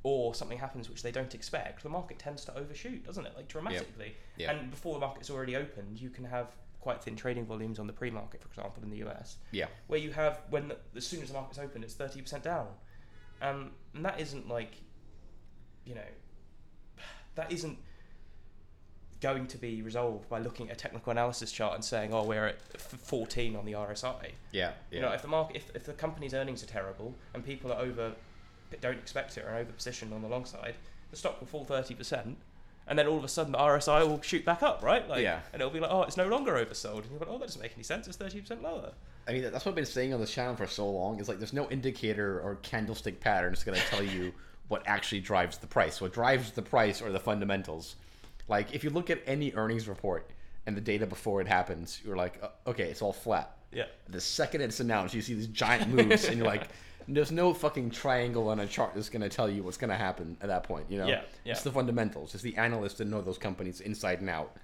or something happens which they don't expect, the market tends to overshoot, doesn't it? Like dramatically. Yep. Yep. And before the market's already opened, you can have quite thin trading volumes on the pre-market, for example, in the U S. Yeah. Where you have when the, as soon as the market's open, it's thirty percent down, um, and that isn't like, you know, that isn't going to be resolved by looking at a technical analysis chart and saying, oh, we're at fourteen on the R S I. Yeah, yeah. You know, if the market, if, if the company's earnings are terrible and people are over, don't expect it, or are over positioned on the long side, the stock will fall thirty percent. And then all of a sudden the R S I will shoot back up, right? Like, yeah. And it'll be like, oh, it's no longer oversold. And you're like, oh, that doesn't make any sense. It's thirty percent lower. I mean, that's what I've been saying on this channel for so long. Is like, there's no indicator or candlestick pattern that's going to tell you what actually drives the price. What drives the price are the fundamentals. Like, if you look at any earnings report and the data before it happens, you're like, oh, okay, it's all flat. Yeah. The second it's announced, you see these giant moves, and you're like, there's no fucking triangle on a chart that's going to tell you what's going to happen at that point, you know? Yeah, yeah. It's the fundamentals. It's the analysts that know those companies inside and out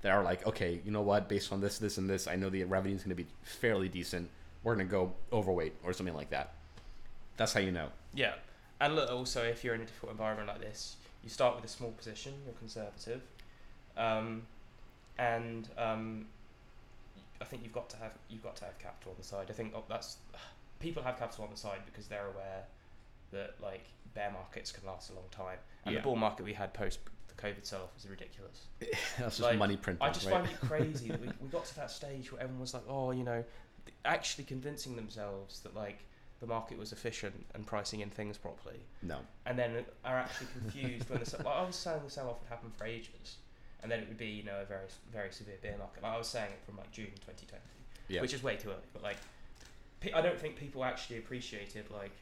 that are like, okay, you know what? Based on this, this, and this, I know the revenue's going to be fairly decent. We're going to go overweight or something like that. That's how you know. Yeah. And look, also, if you're in a difficult environment like this, you start with a small position, you're conservative, um, and um, I think you've got to have you've got to have capital on the side. I think that's people have capital on the side because they're aware that like bear markets can last a long time, and yeah. the bull market we had post the COVID sell-off was ridiculous. That's just like, money printing. I just right? find it crazy that we, we got to that stage where everyone was like, oh, you know, actually convincing themselves that like the market was efficient and pricing in things properly. No. And then are actually confused when the sell- like I was saying the sell-off would happen for ages, and then it would be, you know, a very very severe bear market. Like I was saying it from like June twenty twenty, yeah. which is way too early. But like, pe- I don't think people actually appreciated like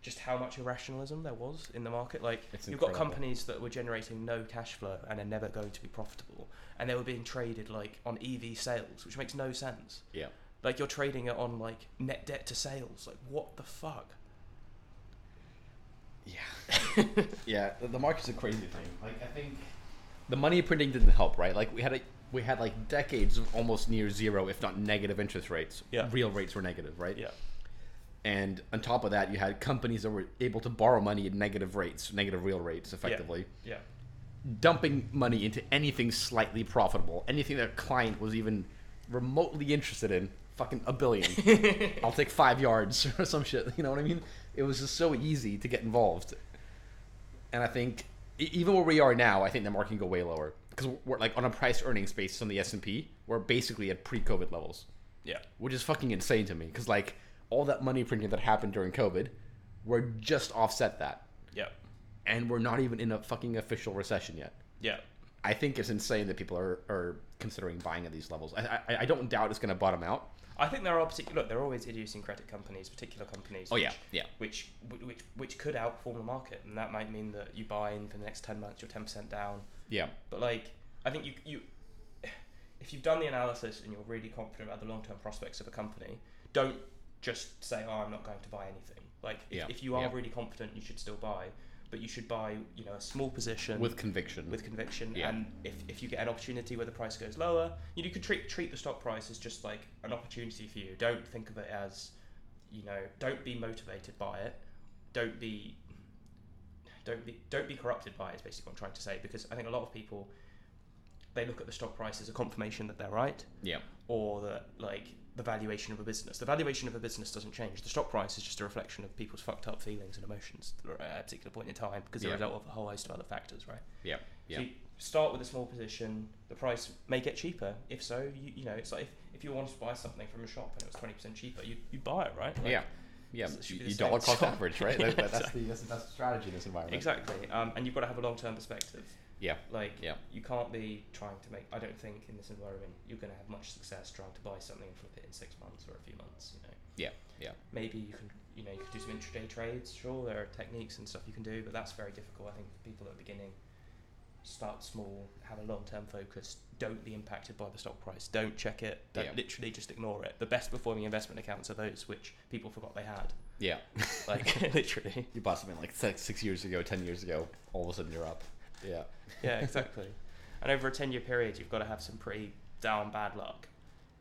just how much irrationalism there was in the market. Like it's you've incredible. Got companies that were generating no cash flow and are never going to be profitable, and they were being traded like on E V sales, which makes no sense. Yeah. Like, you're trading it on, like, net debt to sales. Like, what the fuck? Yeah. yeah, the, the market's a crazy thing. Like, I think the money printing didn't help, right? Like, we had, a, we had like, decades of almost near zero, if not negative interest rates. Yeah. Real rates were negative, right? Yeah. And on top of that, you had companies that were able to borrow money at negative rates, negative real rates, effectively. Yeah. yeah. Dumping money into anything slightly profitable, anything that a client was even remotely interested in. Fucking a billion. I'll take five yards or some shit. You know what I mean? It was just so easy to get involved. And I think even where we are now, I think the market can go way lower because we're like on a price earnings basis on the S and P, we're basically at pre-COVID levels. Yeah. Which is fucking insane to me because like all that money printing that happened during COVID, we're just offset that. Yeah. And we're not even in a fucking official recession yet. Yeah. I think it's insane that people are, are considering buying at these levels. I, I I don't doubt it's going to bottom out. I think there are particular look. There are always idiosyncratic companies, particular companies. Oh which, yeah, yeah. Which which which could outperform the market, and that might mean that you buy in for the next ten months, you're ten percent down. Yeah. But like, I think you you if you've done the analysis and you're really confident about the long-term prospects of a company, don't just say, oh, I'm not going to buy anything. Like, yeah. if, if you are yeah. really confident, you should still buy, but you should buy, you know, a small position. With conviction. With conviction. Yeah. And if, if you get an opportunity where the price goes lower, you know, you could treat treat the stock price as just like an opportunity for you. Don't think of it as, you know, don't be motivated by it. Don't be, don't be, don't be corrupted by it is basically what I'm trying to say, because I think a lot of people, they look at the stock price as a confirmation that they're right. Yeah. Or that, like, the valuation of a business. The valuation of a business doesn't change. The stock price is just a reflection of people's fucked up feelings and emotions at a particular point in time, because they're yeah. a result of a whole host of other factors, right? Yeah. yeah. So you start with a small position. The price may get cheaper. If so, you you know, it's like if, if you wanted to buy something from a shop and it was twenty percent cheaper, you you buy it, right? Like, yeah. Yeah. So you dollar cost average, right? yeah, that, that's, the, that's the strategy in this environment. Exactly. Um, and you've got to have a long-term perspective. Yeah. Like, yeah. you can't be trying to make, I don't think in this environment you're going to have much success trying to buy something and flip it in six months or a few months, you know. Yeah, yeah. Maybe you can, you know, you could do some intraday trades, sure, there are techniques and stuff you can do, but that's very difficult, I think, for people at the beginning. Start small, have a long-term focus, don't be impacted by the stock price, don't check it, don't yeah. literally just ignore it. The best performing investment accounts are those which people forgot they had. Yeah. Like, literally. You bought something like six, six years ago, ten years ago, all of a sudden you're up. Yeah. Yeah, exactly. And over a ten-year period, you've got to have some pretty down bad luck,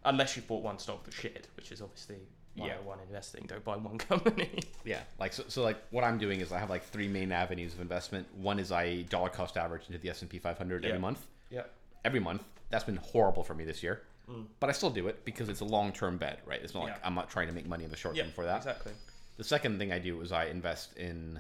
unless you've bought one stock that shit, which is obviously one yeah one investing. Don't buy one company. Yeah, like so. So like what I'm doing is I have like three main avenues of investment. One is I dollar cost average into the S and P five hundred yeah. every month. Yeah. Every month. That's been horrible for me this year, mm. but I still do it because it's a long-term bet, right? It's not yeah. like I'm not trying to make money in the short yeah, term for that. Exactly. The second thing I do is I invest in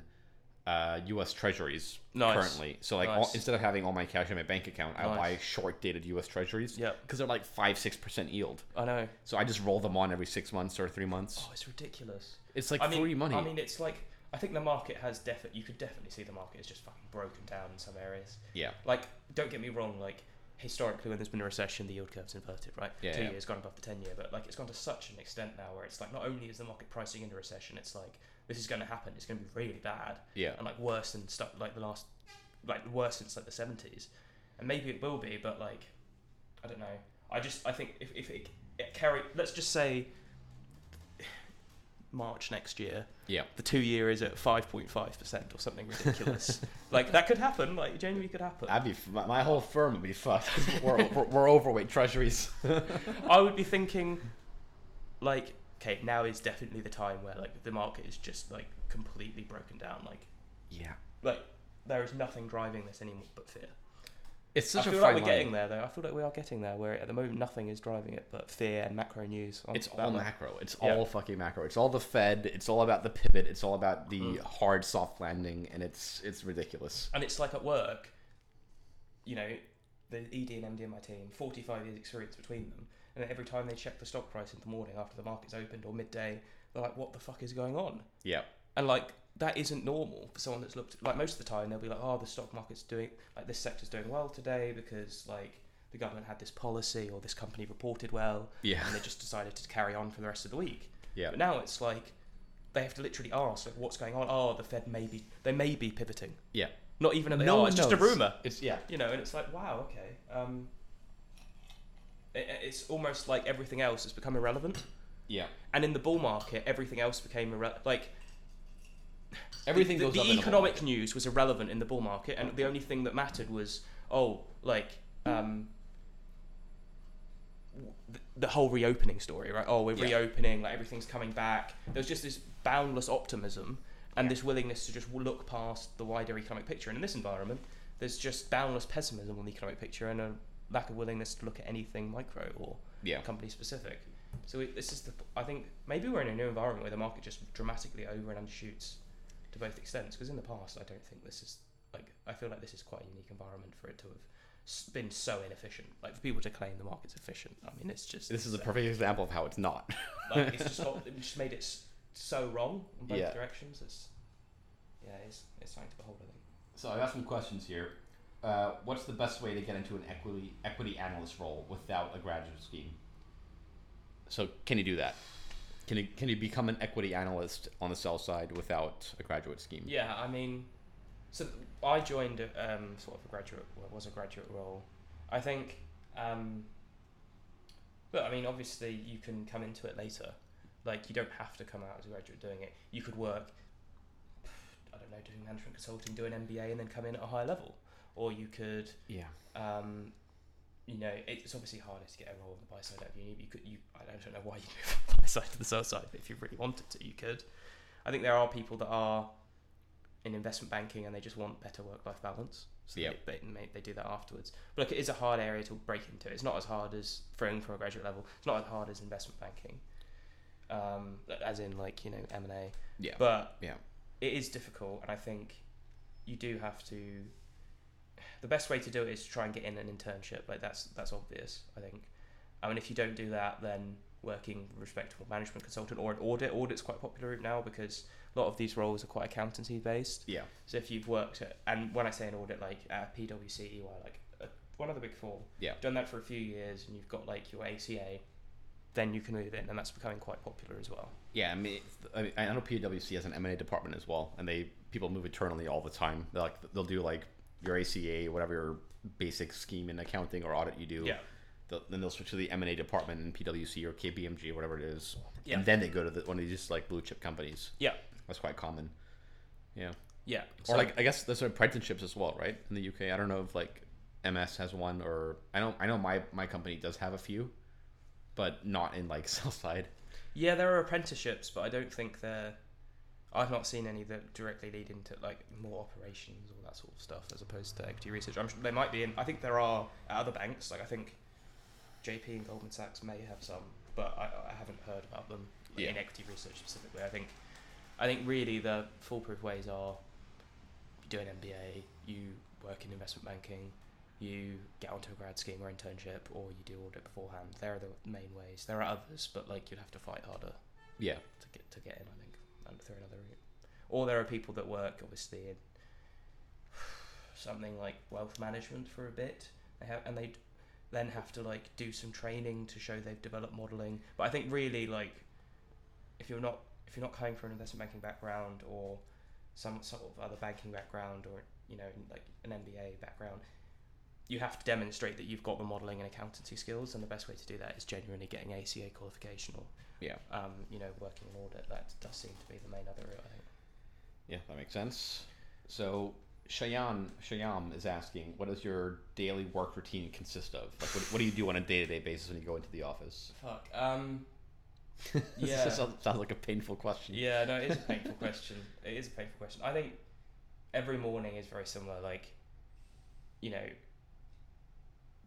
Uh, U S treasuries nice. currently. So like nice. all, instead of having all my cash in my bank account, I'll nice. buy short dated U S treasuries. Yeah. Because they're like five, six percent yield. I know. So I just roll them on every six months or three months. Oh, it's ridiculous. It's like I free mean, money. I mean, it's like, I think the market has definitely, you could definitely see the market is just fucking broken down in some areas. Yeah. Like, don't get me wrong, like historically when there's been a recession, the yield curve's inverted, right? Yeah. Two yeah. years gone above the ten year, but like it's gone to such an extent now where it's like, not only is the market pricing into recession, it's like, this is going to happen. It's going to be really bad. Yeah. And like worse than stuff like the last, like worse since like the seventies. And maybe it will be, but like, I don't know. I just, I think if, if it, it carry, let's just say March next year. Yeah. The two year is at five point five percent or something ridiculous. Like that could happen. Like it genuinely could happen. I'd be, my, my whole firm would be fucked. We're, we're, we're overweight treasuries. I would be thinking like, okay, now is definitely the time where like the market is just like completely broken down. Like, yeah, like there is nothing driving this anymore but fear. It's such I feel a fine like we're line. Getting there though. I feel like we are getting there. Where at the moment nothing is driving it but fear and macro news. On it's all way. macro. It's yeah. all fucking macro. It's all the Fed. It's all about the pivot. It's all about the mm. hard soft landing, and it's it's ridiculous. And it's like at work, you know, the E D and M D in my team, forty-five years experience between them. And every time they check the stock price in the morning after the market's opened or midday, they're like, what the fuck is going on? Yeah. And like, that isn't normal for someone that's looked at, like most of the time they'll be like, oh, the stock market's doing, like this sector's doing well today because like the government had this policy or this company reported well. Yeah. And they just decided to carry on for the rest of the week. Yeah. But now it's like, they have to literally ask like, what's going on? Oh, the Fed may be, they may be pivoting. Yeah. Not even if they no are, it's knows. Just a rumour. It's, yeah. You know, and it's like, wow, okay. Um, it's almost like everything else has become irrelevant. Yeah. And in the bull market, everything else became irrelevant. Like, everything the, goes the up economic the news was irrelevant in the bull market, and the only thing that mattered was, oh, like, um, the, the whole reopening story, right? Oh, we're yeah. reopening, like, everything's coming back. There's just this boundless optimism and yeah. this willingness to just look past the wider economic picture. And in this environment, there's just boundless pessimism on the economic picture and a lack of willingness to look at anything micro or yeah. company specific. So it, this is the. I think maybe we're in a new environment where the market just dramatically over and undershoots to both extents. Because in the past, I don't think this is like. I feel like this is quite a unique environment for it to have been so inefficient. Like for people to claim the market's efficient, I mean, it's just. This is a perfect example of how it's not. Like it's just got, it just made it so wrong in both yeah. directions. It's yeah, it's it's something to behold, I think. So I've got some questions here. Uh, what's the best way to get into an equity equity analyst role without a graduate scheme? So can you do that? Can you can you become an equity analyst on the sell side without a graduate scheme? Yeah, I mean, so I joined um, sort of a graduate, well, it was a graduate role. I think um, But I mean, obviously, you can come into it later. Like, you don't have to come out as a graduate doing it. You could work, I don't know, doing management consulting, do an M B A, and then come in at a higher level. Or you could, yeah. Um, you know, it's obviously harder to get a role on the buy side out of uni. But you could, you, I don't know why you move from the buy side to the sell side, but if you really wanted to, you could. I think there are people that are in investment banking and they just want better work-life balance. So yep. they, they, they do that afterwards. But look, it is a hard area to break into. It's not as hard as throwing from a graduate level. It's not as hard as investment banking, um, as in like, you know, M and A. Yeah. But yeah. it is difficult. And I think you do have to, the best way to do it is to try and get in an internship. Like that's, that's obvious, I think. I mean, if you don't do that, then working with a respectable management consultant or an audit. Audit's quite popular now because a lot of these roles are quite accountancy based. Yeah. So if you've worked at, and when I say an audit, like uh, PwC, E Y, like uh, one of the big four, yeah. done that for a few years and you've got like your A C A, then you can move in, and that's becoming quite popular as well. Yeah, I mean, I, mean, I know PwC has an M and A department as well, and they people move internally all the time. They're like they'll do like your A C A, whatever your basic scheme in accounting or audit you do. Yeah. The, then they'll switch to the M and A department in P W C or K P M G or whatever it is. Yeah. And then they go to the, one of these like blue chip companies. Yeah. That's quite common. Yeah. Yeah. So or like, I guess there's apprenticeships as well, right? In the U K. I don't know if like M S has one or I don't, I know my, my company does have a few, but not in like sell side. Yeah. There are apprenticeships, but I don't think they're, I've not seen any that directly lead into like more operations or that sort of stuff as opposed to equity research. I'm sure they might be in, I think there are at other banks. Like I think J P and Goldman Sachs may have some, but I, I haven't heard about them like, yeah. in equity research specifically. I think, I think really the foolproof ways are: you do an M B A, you work in investment banking, you get onto a grad scheme or internship, or you do audit beforehand. There are the main ways. There are others, but like you'd have to fight harder. Yeah. To get to get in, I think, and through another route. Or there are people that work obviously in something like wealth management for a bit. They have and they. then have to like do some training to show they've developed modelling. But I think really like if you're not if you're not coming from an investment banking background or some sort of other banking background or you know like an M B A background, you have to demonstrate that you've got the modelling and accountancy skills. And the best way to do that is genuinely getting A C A qualification or yeah, um, you know working in audit. That does seem to be the main other route, I think. Yeah, that makes sense. So. Shayan Shayam is asking, what does your daily work routine consist of? Like, what, what do you do on a day-to-day basis when you go into the office? Fuck. Um, yeah. This sounds like a painful question. Yeah, no, it is a painful question. It is a painful question. I think every morning is very similar. Like, you know,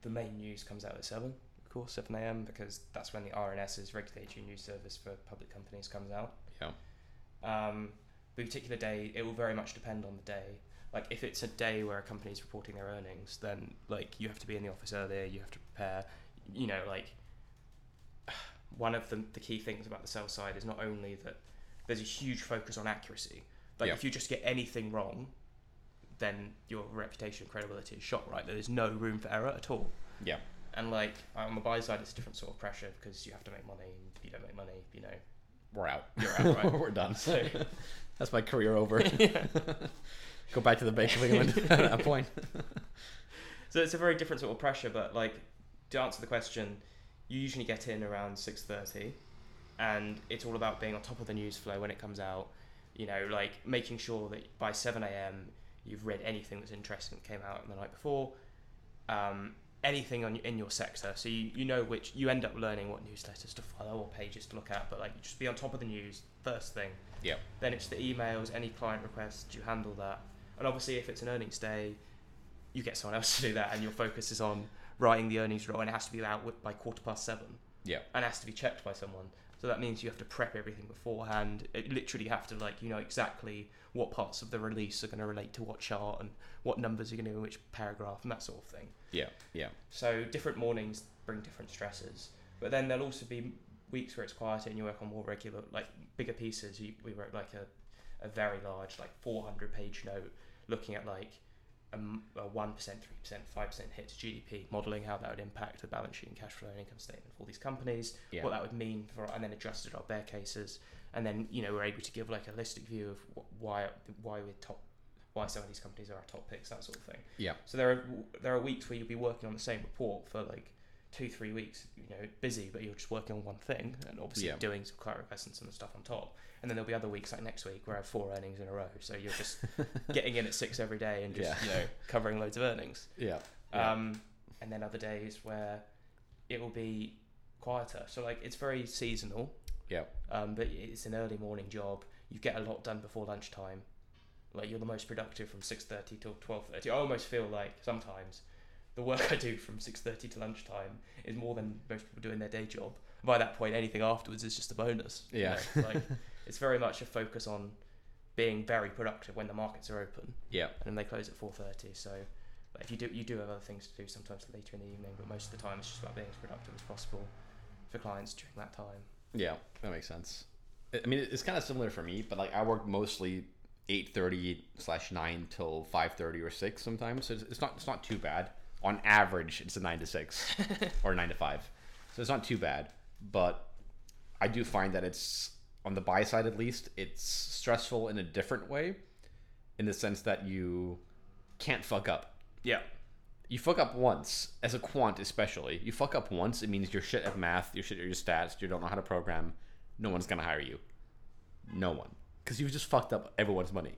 the main news comes out at seven, of course, seven a.m., because that's when the R N S's regulatory news service for public companies comes out. Yeah. Um, but particular day, it will very much depend on the day. Like if it's a day where a company's reporting their earnings, then like you have to be in the office earlier, you have to prepare, you know, like one of the, the key things about the sell side is not only that there's a huge focus on accuracy, like yeah. if you just get anything wrong, then your reputation and credibility is shot, right? There's no room for error at all. Yeah. And like on the buy side, it's a different sort of pressure because you have to make money. And if you don't make money, you know, we're out. You're out, right? We're done. So that's my career over. Yeah. Go back to the Bank of England at that point. So it's a very different sort of pressure, but like to answer the question, you usually get in around six thirty and it's all about being on top of the news flow when it comes out, you know, like making sure that by seven a.m. you've read anything that's interesting that came out in the night before, um, anything on in your sector. So you, you know which, you end up learning what newsletters to follow or pages to look at, but like you just be on top of the news first thing. Yeah. Then it's the emails, any client requests, you handle that. And obviously, if it's an earnings day, you get someone else to do that, and your focus is on writing the earnings roll, and it has to be out by quarter past seven. Yeah. And it has to be checked by someone. So that means you have to prep everything beforehand. It literally have to, like, you know exactly what parts of the release are going to relate to what chart and what numbers are going to be in which paragraph and that sort of thing. Yeah, yeah. So different mornings bring different stresses. But then there'll also be weeks where it's quieter and you work on more regular, like, bigger pieces. We wrote, like, a, a very large, like, four hundred page note looking at like a, a one percent, three percent, five percent hit to G D P, modelling how that would impact the balance sheet and cash flow and income statement for all these companies, yeah. what that would mean for, and then adjusted our bear cases. And then, you know, we're able to give like a holistic view of why why we're top, why some of these companies are our top picks, that sort of thing. Yeah. So there are there are weeks where you'll be working on the same report for like, two, three weeks, you know, busy, but you're just working on one thing and obviously yeah. doing some client requests and some stuff on top. And then there'll be other weeks like next week where I have four earnings in a row. So you're just getting in at six every day and just, yeah. you know, covering loads of earnings. Yeah. yeah. Um, and then other days where it will be quieter. So like it's very seasonal. Yeah. Um, but it's an early morning job. You get a lot done before lunchtime. Like you're the most productive from six thirty till twelve thirty. I almost feel like sometimes the work I do from six thirty to lunchtime is more than most people do in their day job. By that point, anything afterwards is just a bonus. Yeah. You know? Like, it's very much a focus on being very productive when the markets are open. Yeah. And then they close at four thirty. So like, if you do you do have other things to do sometimes later in the evening, but most of the time it's just about being as productive as possible for clients during that time. Yeah, that makes sense. I mean, it's kind of similar for me, but like I work mostly eight thirty slash nine till five thirty or six sometimes. So it's not it's not too bad. On average, it's a nine to six or nine to five. So it's not too bad, but I do find that it's, on the buy side at least, it's stressful in a different way in the sense that you can't fuck up. Yeah. You fuck up once, as a quant especially. You fuck up once, it means you're shit at math, you're shit at your stats, you don't know how to program. No one's going to hire you. No one. Because you've just fucked up everyone's money.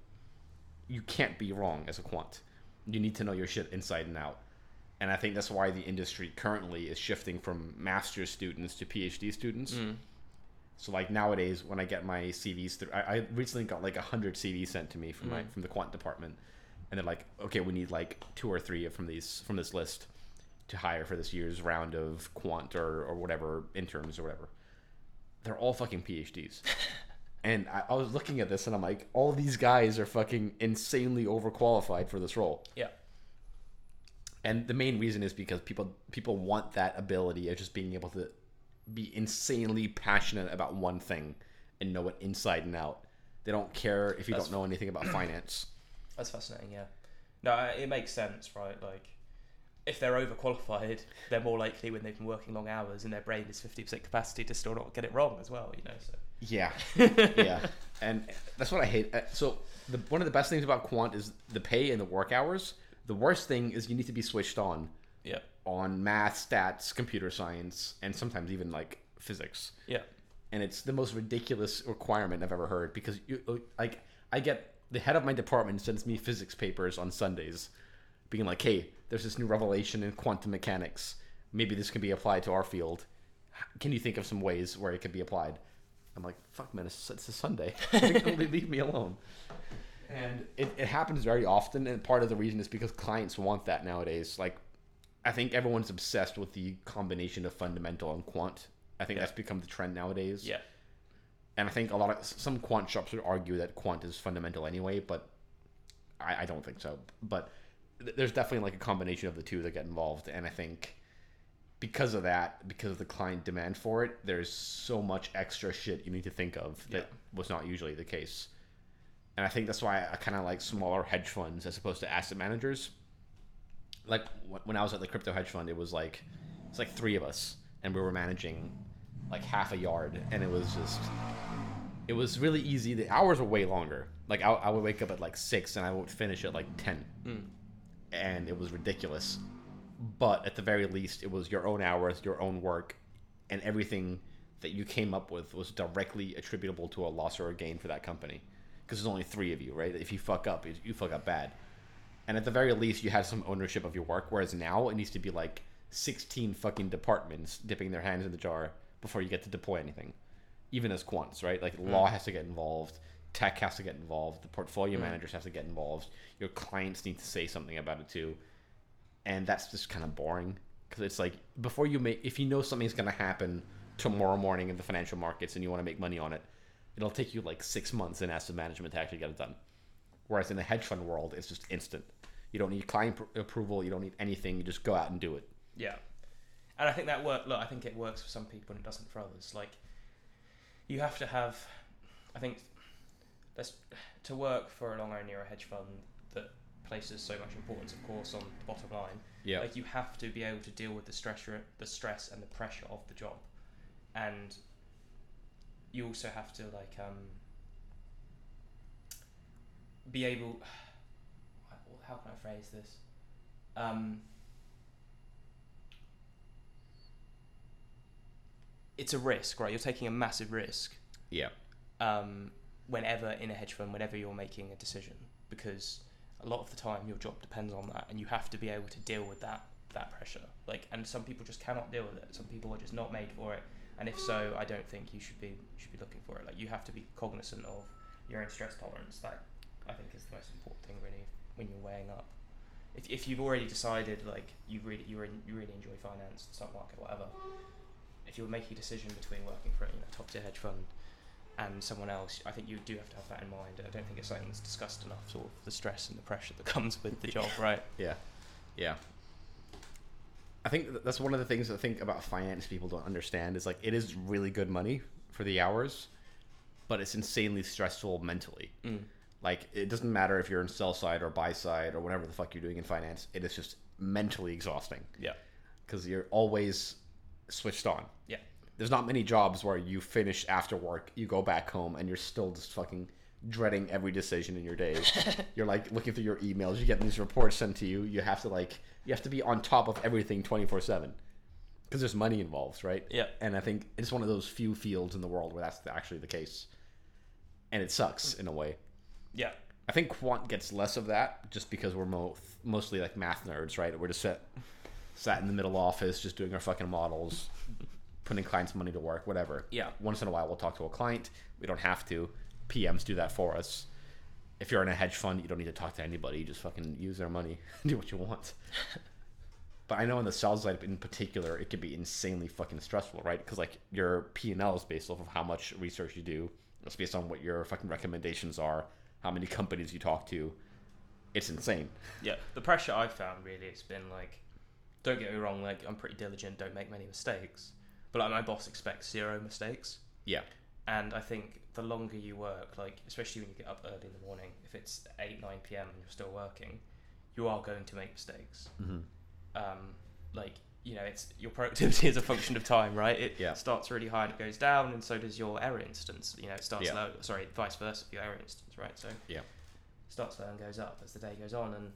You can't be wrong as a quant. You need to know your shit inside and out. And I think that's why the industry currently is shifting from master's students to PhD students. Mm. So like nowadays, when I get my C Vs through, I, I recently got like one hundred C Vs sent to me from mm. my from the quant department. And they're like, okay, we need like two or three from these from this list to hire for this year's round of quant or, or whatever, interns or whatever. They're all fucking PhDs. And I, I was looking at this and I'm like, all these guys are fucking insanely overqualified for this role. Yeah. And the main reason is because people people want that ability of just being able to be insanely passionate about one thing and know it inside and out. They don't care if you that's, don't know anything about finance. That's fascinating, yeah. No, it makes sense, right? Like, if they're overqualified, they're more likely when they've been working long hours and their brain is fifty percent capacity to still not get it wrong as well, you know? So. Yeah, yeah. And that's what I hate. So the, one of the best things about quant is the pay and the work hours. The worst thing is you need to be switched on yeah. on math, stats, computer science, and sometimes even like physics. Yeah. And it's the most ridiculous requirement I've ever heard because you like I get the head of my department sends me physics papers on Sundays being like, hey, there's this new revelation in quantum mechanics. Maybe this can be applied to our field. Can you think of some ways where it could be applied? I'm like, fuck, man, it's, it's a Sunday. Leave me alone. And it, it happens very often, and part of the reason is because clients want that nowadays. Like, I think everyone's obsessed with the combination of fundamental and quant. I think yeah. that's become the trend nowadays. Yeah. And I think a lot of some quant shops would argue that quant is fundamental anyway, but I, I don't think so. But th- there's definitely like a combination of the two that get involved, and I think because of that, because of the client demand for it, there's so much extra shit you need to think of that yeah. was not usually the case. And I think that's why I kind of like smaller hedge funds as opposed to asset managers. Like when I was at the crypto hedge fund, it was like it's like three of us, and we were managing like half a yard, and it was just it was really easy. The hours were way longer. Like I, I would wake up at like six, and I would finish at like ten, mm. and it was ridiculous. But at the very least, it was your own hours, your own work, and everything that you came up with was directly attributable to a loss or a gain for that company. Because there's only three of you, right? If you fuck up, you fuck up bad. And at the very least, you have some ownership of your work, whereas now it needs to be like sixteen fucking departments dipping their hands in the jar before you get to deploy anything. Even as quants, right? Like mm. law has to get involved, tech has to get involved, the portfolio mm. managers have to get involved, your clients need to say something about it too. And that's just kind of boring. Because it's like, before you make, if you know something's going to happen tomorrow morning in the financial markets and you want to make money on it, it'll take you like six months in asset management to actually get it done. Whereas in the hedge fund world, it's just instant. You don't need client pr- approval. You don't need anything. You just go out and do it. Yeah. And I think that work, look, I think it works for some people and it doesn't for others. Like you have to have, I think that's, to work for a long only or a hedge fund that places so much importance, of course, on the bottom line. Yeah. Like you have to be able to deal with the stress, the stress and the pressure of the job. And you also have to like um, be able. How can I phrase this? Um, it's a risk, right? You're taking a massive risk. Yeah. Um, whenever in a hedge fund, whenever you're making a decision, because a lot of the time your job depends on that, and you have to be able to deal with that that pressure. Like, and some people just cannot deal with it. Some people are just not made for it. And if so, I don't think you should be should be looking for it. Like, you have to be cognizant of your own stress tolerance. That, I think, is the most important thing really when you're weighing up. If if you've already decided like you really you really, you really enjoy finance, the stock market, whatever, if you're making a decision between working for a you know, top tier hedge fund and someone else, I think you do have to have that in mind. I don't think it's something that's discussed enough, sort of the stress and the pressure that comes with the job, right? Yeah, yeah. I think that's one of the things I think about finance people don't understand is like it is really good money for the hours, but it's insanely stressful mentally. Mm. Like, it doesn't matter if you're in sell side or buy side or whatever the fuck you're doing in finance, it is just mentally exhausting. Yeah. Because you're always switched on. Yeah. There's not many jobs where you finish after work, you go back home, and you're still just fucking dreading every decision in your days. You're like looking through your emails, you get these reports sent to you, you have to like you have to be on top of everything twenty-four seven because there's money involved, right? Yeah. And I think it's one of those few fields in the world where that's actually the case, and it sucks in a way. Yeah. I think quant gets less of that just because we're mo- mostly like math nerds, right? We're just sat, sat in the middle office just doing our fucking models, putting clients' money to work, whatever. Yeah. Once in a while we'll talk to a client. We don't have to. P Ms do that for us. If you're in a hedge fund, you don't need to talk to anybody. You just fucking use their money. Do what you want. But I know on the sell side in particular, it can be insanely fucking stressful, right? Because like your P and L is based off of how much research you do. It's based on what your fucking recommendations are, how many companies you talk to. It's insane. Yeah. The pressure I've found really has been like, don't get me wrong, like I'm pretty diligent, don't make many mistakes. But like my boss expects zero mistakes. Yeah. And I think the longer you work, like especially when you get up early in the morning, if it's eight, nine p.m. and you're still working, you are going to make mistakes. Mm-hmm. Um, like, you know, it's your productivity is a function of time, right? It yeah. starts really high and it goes down, and so does your error instance. You know, it starts yeah. low. Sorry, vice versa for your error instance, right? So yeah, it starts low and goes up as the day goes on. And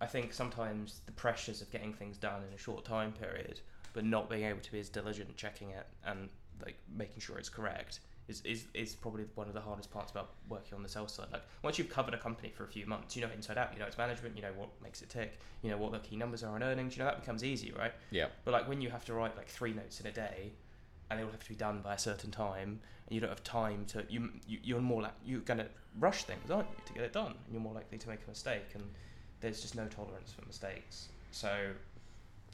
I think sometimes the pressures of getting things done in a short time period, but not being able to be as diligent checking it and like making sure it's correct is, is, is probably one of the hardest parts about working on the sell side. Like once you've covered a company for a few months, you know inside out, you know its management, you know what makes it tick, you know what the key numbers are on earnings, you know that becomes easy, right? Yeah. But like when you have to write like three notes in a day, and they all have to be done by a certain time, and you don't have time to you, you you're more like you're gonna rush things, aren't you, to get it done? And you're more likely to make a mistake, and there's just no tolerance for mistakes. So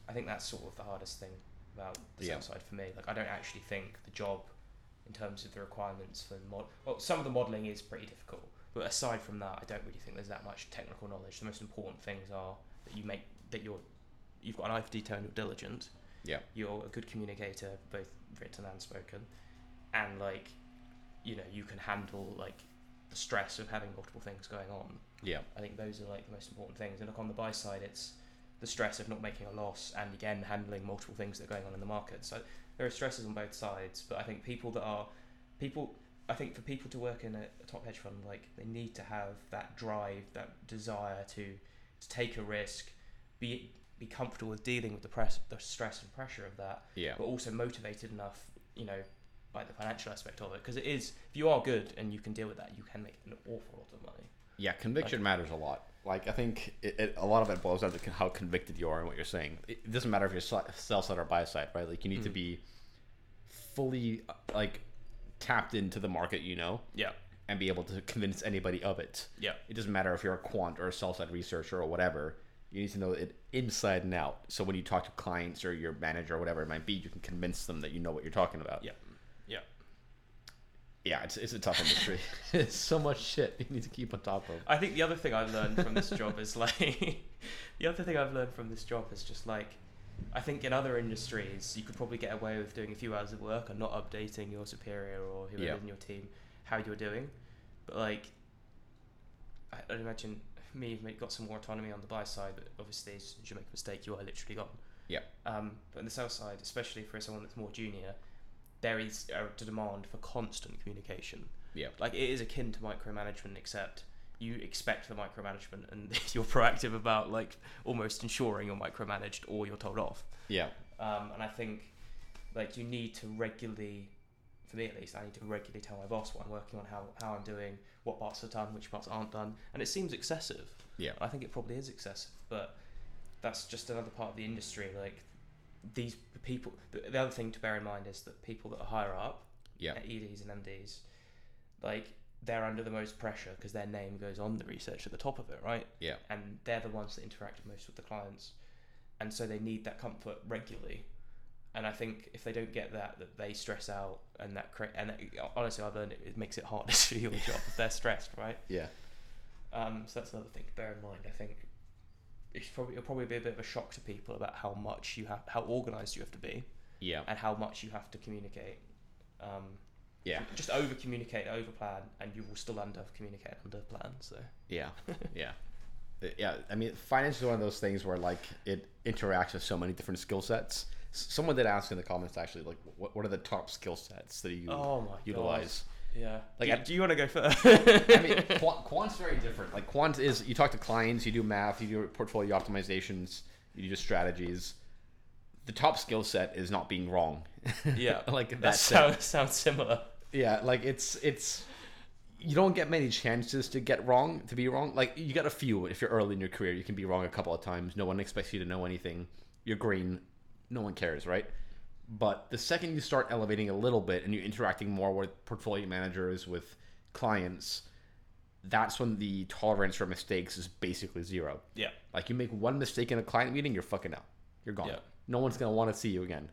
I think that's sort of the hardest thing about the yeah. sell side for me. Like, I don't actually think the job, in terms of the requirements for mod, well, some of the modelling is pretty difficult, but aside from that, I don't really think there's that much technical knowledge. The most important things are that you make that you're, you've got an eye for detail and you're diligent. Yeah. You're a good communicator, both written and spoken, and like, you know, you can handle like the stress of having multiple things going on. Yeah. I think those are like the most important things. And look, on the buy side, it's the stress of not making a loss and again handling multiple things that are going on in the market. So there are stresses on both sides, but I think people that are people I think for people to work in a, a top hedge fund, like they need to have that drive, that desire to to take a risk, be be comfortable with dealing with the press the stress and pressure of that. Yeah. But also motivated enough, you know, by the financial aspect of it. Because it is, if you are good and you can deal with that, you can make an awful lot of money. Yeah, conviction like, matters a lot. Like, I think it, it, a lot of it boils down to how convicted you are in what you're saying. It doesn't matter if you're sell side or buy side, right? Like, you need mm. to be fully, like, tapped into the market, you know? Yeah. And be able to convince anybody of it. Yeah. It doesn't matter if you're a quant or a sell side researcher or whatever. You need to know it inside and out. So when you talk to clients or your manager or whatever it might be, you can convince them that you know what you're talking about. Yeah. Yeah. Yeah, it's it's a tough industry. It's so much shit you need to keep on top of. I think the other thing I've learned from this job is like, the other thing I've learned from this job is just like, I think in other industries, you could probably get away with doing a few hours of work and not updating your superior or whoever yeah. in your team, how you're doing. But like, I, I'd imagine me, you've got some more autonomy on the buy side, but obviously as soon as you make a mistake, you are literally gone. Yeah. Um, but on the sell side, especially for someone that's more junior, there is a demand for constant communication. Yeah. Like, it is akin to micromanagement, except you expect the micromanagement and you're proactive about, like, almost ensuring you're micromanaged or you're told off. Yeah. Um, and I think like you need to regularly, for me at least, I need to regularly tell my boss what I'm working on, how, how I'm doing, what parts are done, which parts aren't done. And it seems excessive. Yeah. I think it probably is excessive, but that's just another part of the industry. Like these people, the, the other thing to bear in mind is that people that are higher up, yeah, E Ds and M Ds, like they're under the most pressure because their name goes on the research at the top of it, right? Yeah. And they're the ones that interact most with the clients. And so they need that comfort regularly. And I think if they don't get that, that they stress out, and that cre- and it, honestly, I've learned it, it makes it harder to do your job if they're stressed, right? Yeah. Um, so that's another thing to bear in mind. I think it's probably it'll probably be a bit of a shock to people about how much you have, how organised you have to be, yeah, and how much you have to communicate. Um, yeah. Just over communicate, over plan, and you will still under communicate, under plan. So. Yeah. Yeah. Yeah. I mean, finance is one of those things where like it interacts with so many different skill sets. Someone did ask in the comments actually, like, what what are the top skill sets that you oh my utilize? God. Yeah. Like, do, I, do you want to go first? I mean, quant, quant's very different. Like, quant is you talk to clients, you do math, you do portfolio optimizations, you do strategies. The top skill set is not being wrong. Yeah, like that, that sounds sounds similar. Yeah, like it's it's you don't get many chances to get wrong to be wrong. Like you got a few if you're early in your career, you can be wrong a couple of times. No one expects you to know anything. You're green. No one cares, right? But the second you start elevating a little bit and you're interacting more with portfolio managers, with clients, that's when the tolerance for mistakes is basically zero. Yeah. Like you make one mistake in a client meeting, you're fucking out. You're gone. Yeah. No one's going to want to see you again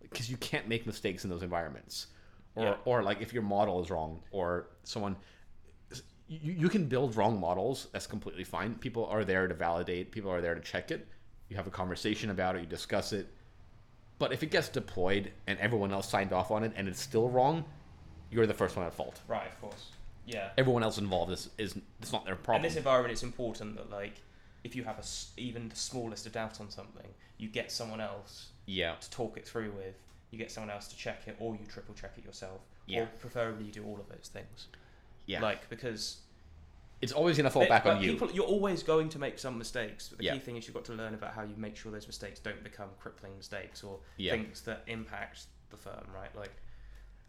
because you can't make mistakes in those environments. Or, yeah. or like if your model is wrong or someone... You, you can build wrong models. That's completely fine. People are there to validate. People are there to check it. You have a conversation about it. You discuss it. But if it gets deployed and everyone else signed off on it and it's still wrong, you're the first one at fault. Right, of course. Yeah. Everyone else involved is is it's not their problem. In this environment, it's important that like if you have a, even the smallest of doubt on something, you get someone else. Yeah. To talk it through with, you get someone else to check it, or you triple check it yourself. Yeah. Or preferably you do all of those things. Yeah. Like because it's always going to fall it, back on you. People, you're always going to make some mistakes. But the yeah. key thing is you've got to learn about how you make sure those mistakes don't become crippling mistakes or yeah. things that impact the firm, right? Like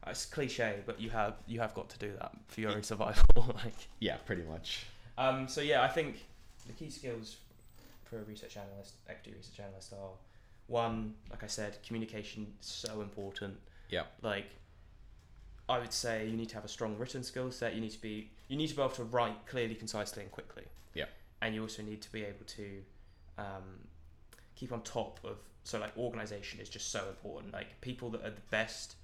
it's cliche, but you have you have got to do that for your own survival. Like yeah, pretty much. Um, so yeah, I think the key skills for a research analyst, equity research analyst, are one, like I said, communication is so important. Yeah. Like I would say you need to have a strong written skill set. You need to be you need to be able to write clearly, concisely, and quickly. Yeah. And you also need to be able to um, keep on top of. So, like, organization is just so important. Like, people that are the best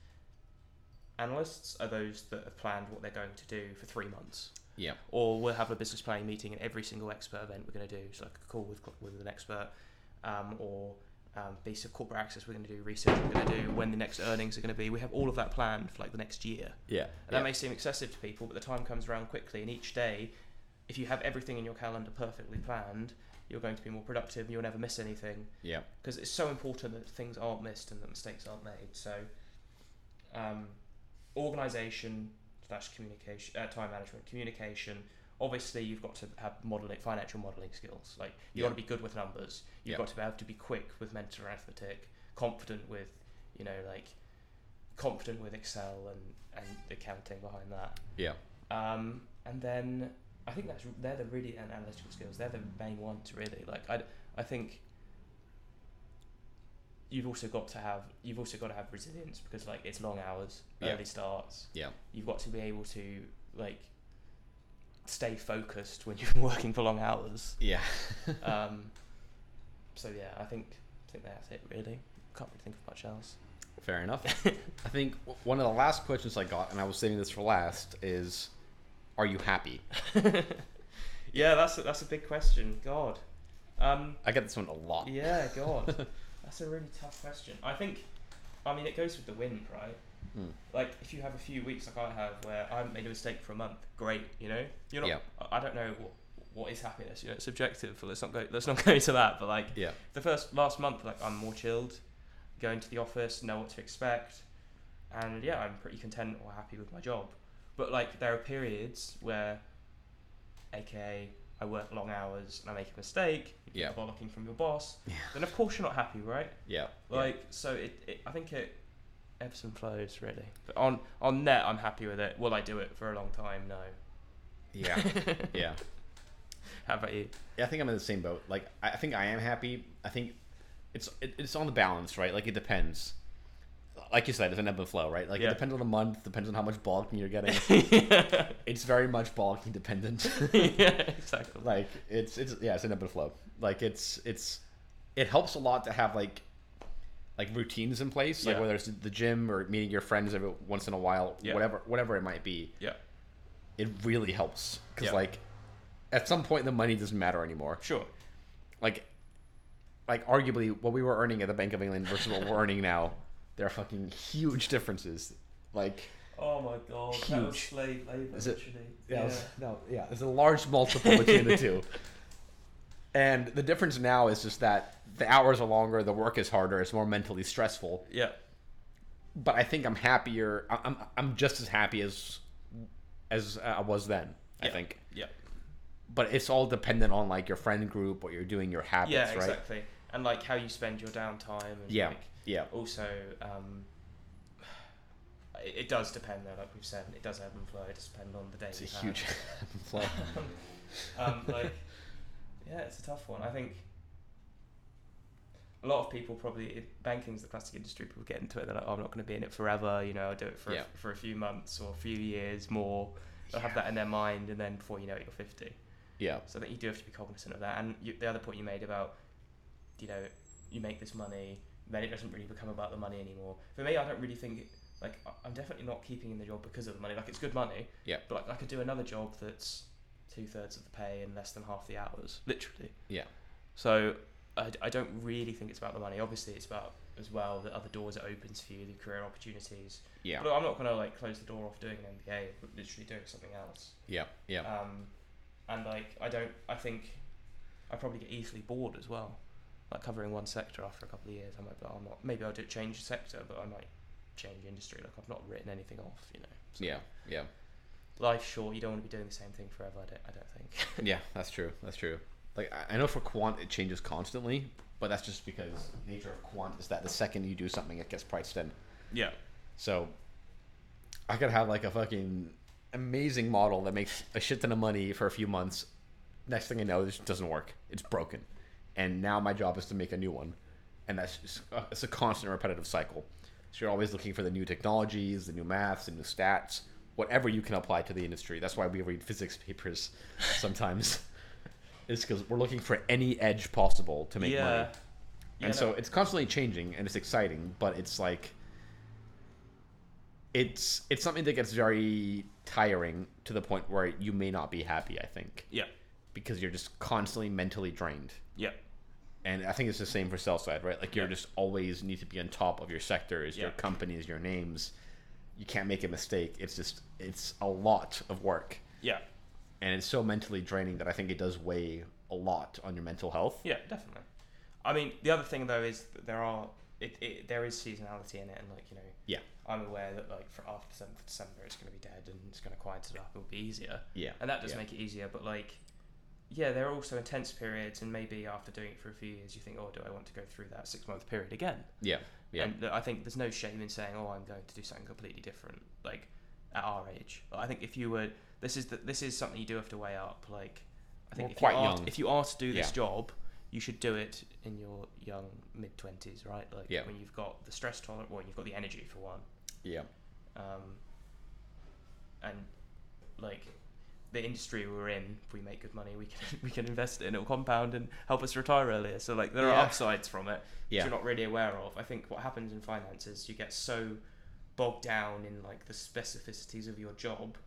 analysts are those that have planned what they're going to do for three months. Yeah. Or we'll have a business planning meeting and every single expert event we're going to do. So, like a call with with an expert, um, or um, piece of corporate access we're going to do, research we're going to do, when the next earnings are going to be. We have all of that planned for like the next year. Yeah. And yeah. that may seem excessive to people, but the time comes around quickly, and each day, if you have everything in your calendar perfectly planned, you're going to be more productive, and you'll never miss anything. Yeah. Because it's so important that things aren't missed and that mistakes aren't made. So um, organisation slash communication, uh, time management, communication. Obviously, you've got to have modeling, financial modelling skills. Like you've yeah. got to be good with numbers. You've yeah. got to be able to be quick with mental arithmetic, confident with, you know, like confident with Excel and, and the accounting behind that. Yeah. Um, and then I think that's they're the really and analytical skills. They're the main ones really. Like I, I think you've also got to have you've also got to have resilience because like it's long hours, yeah. early starts. Yeah. You've got to be able to like. Stay focused when you're working for long hours. Yeah. um, so yeah, I think I think that's it really. Can't really think of much else. Fair enough. I think one of the last questions I got, and I was saving this for last, is, are you happy? yeah, that's a, that's a big question. God. Um, I get this one a lot. Yeah, God. That's a really tough question. I think, I mean, it goes with the wind, right? Mm. Like if you have a few weeks like I have where I haven't made a mistake for a month, great, you know, you're not. Yeah. I don't know what, what is happiness, you know, it's subjective. Let's not go. Let's not go into that. But like yeah. the first last month, like I'm more chilled, go into the office, know what to expect, and yeah, I'm pretty content or happy with my job. But like there are periods where, aka I work long hours and I make a mistake. You yeah. Bollocking from your boss. Yeah. Then of course you're not happy, right? Yeah. Like yeah. so it, it. I think it. ebbs and flows, really. But on on net, I'm happy with it. Will I do it for a long time? No. Yeah, yeah. How about you? Yeah, I think I'm in the same boat. Like, I think I am happy. I think it's it, it's on the balance, right? Like, it depends. Like you said, it's an ebb and flow, right? Like, yeah. It depends on the month. Depends on how much bulking you're getting. Yeah. It's very much bulking dependent. Yeah, exactly. Like, it's it's yeah, it's an ebb and flow. Like, it's it's it helps a lot to have like like routines in place, like yeah. whether it's the gym or meeting your friends every once in a while, yeah. whatever whatever it might be. Yeah. It really helps because, yeah. like, at some point, the money doesn't matter anymore. Sure. Like, like arguably, what we were earning at the Bank of England versus what we're earning now, there are fucking huge differences. Like, oh my god, huge. That was slave labor. Is it, yeah, yeah. It was, no, yeah, there's a large multiple between the two. And the difference now is just that the hours are longer, the work is harder, it's more mentally stressful. Yeah. But I think I'm happier. I'm I'm just as happy as as I was then. Yeah. I think. Yeah. But it's all dependent on like your friend group, what you're doing, your habits, yeah, exactly. right? Yeah, exactly. And like how you spend your downtime. And, yeah, like, yeah. Also, um, it, it does depend though, like we've said, it does ebb and flow. It does depend on the day. It's a huge ebb and flow. um, like, yeah, it's a tough one. I think a lot of people probably, it, banking's the classic industry. People get into it. They're like, oh, I'm not going to be in it forever. You know, I'll do it for yeah. a, for a few months or a few years more. They'll yeah. have that in their mind, and then before you know it, you're fifty. Yeah. So I think you do have to be cognizant of that. And you, the other point you made about, you know, you make this money, then it doesn't really become about the money anymore. For me, I don't really think, like, I'm definitely not keeping in the job because of the money. Like, it's good money. Yeah. But like, I could do another job that's two thirds of the pay and less than half the hours, literally. Yeah. So I, I don't really think it's about the money. Obviously, it's about as well the other doors it opens for you, the career opportunities. Yeah. But I'm not going to like close the door off doing an M B A, but literally doing something else. Yeah. Yeah. Um. And like, I don't, I think I probably get easily bored as well. Like covering one sector after a couple of years, I might be like, I'm not, maybe I'll do change sector, but I might change industry. Like I've not written anything off, you know? So yeah. Yeah. Life's short. You don't want to be doing the same thing forever. I don't, I don't think. Yeah, that's true. That's true. Like I know for quant, it changes constantly, but that's just because the nature of quant is that the second you do something, it gets priced in. Yeah. So I could have like a fucking amazing model that makes a shit ton of money for a few months. Next thing I know, this doesn't work. It's broken, and now my job is to make a new one, and that's just, it's a constant repetitive cycle. So you're always looking for the new technologies, the new maths, the new stats, whatever you can apply to the industry. That's why we read physics papers sometimes. It's because we're looking for any edge possible to make yeah. money, yeah, and no. so it's constantly changing and it's exciting, but it's like. It's it's something that gets very tiring to the point where you may not be happy, I think. Yeah. Because you're just constantly mentally drained. Yeah. And I think it's the same for sell side, right? Like you're yeah. just always need to be on top of your sectors, yeah. your companies, your names. You can't make a mistake. It's just it's a lot of work. Yeah. And it's so mentally draining that I think it does weigh a lot on your mental health. Yeah, definitely. I mean, the other thing though is that there are It, it there is seasonality in it, and like you know, yeah, I'm aware that like for after the seventh of December, it's going to be dead and it's going to quiet it up. It'll be easier, yeah, and that does yeah. make it easier. But like, yeah, there are also intense periods, and maybe after doing it for a few years, you think, oh, do I want to go through that six month period again? Yeah, yeah. And I think there's no shame in saying, oh, I'm going to do something completely different, like at our age. I think if you were, this is the, this is something you do have to weigh up. Like, I think if you, are, if you are to do this yeah. job. You should do it in your young mid twenties, right? Like yeah. when you've got the stress tolerance, well, you've got the energy for one. Yeah. Um. And like the industry we're in, if we make good money, we can we can invest it in, it'll compound and help us retire earlier. So like there yeah. are upsides from it, yeah. which you're not really aware of. I think what happens in finance is you get so bogged down in like the specificities of your job,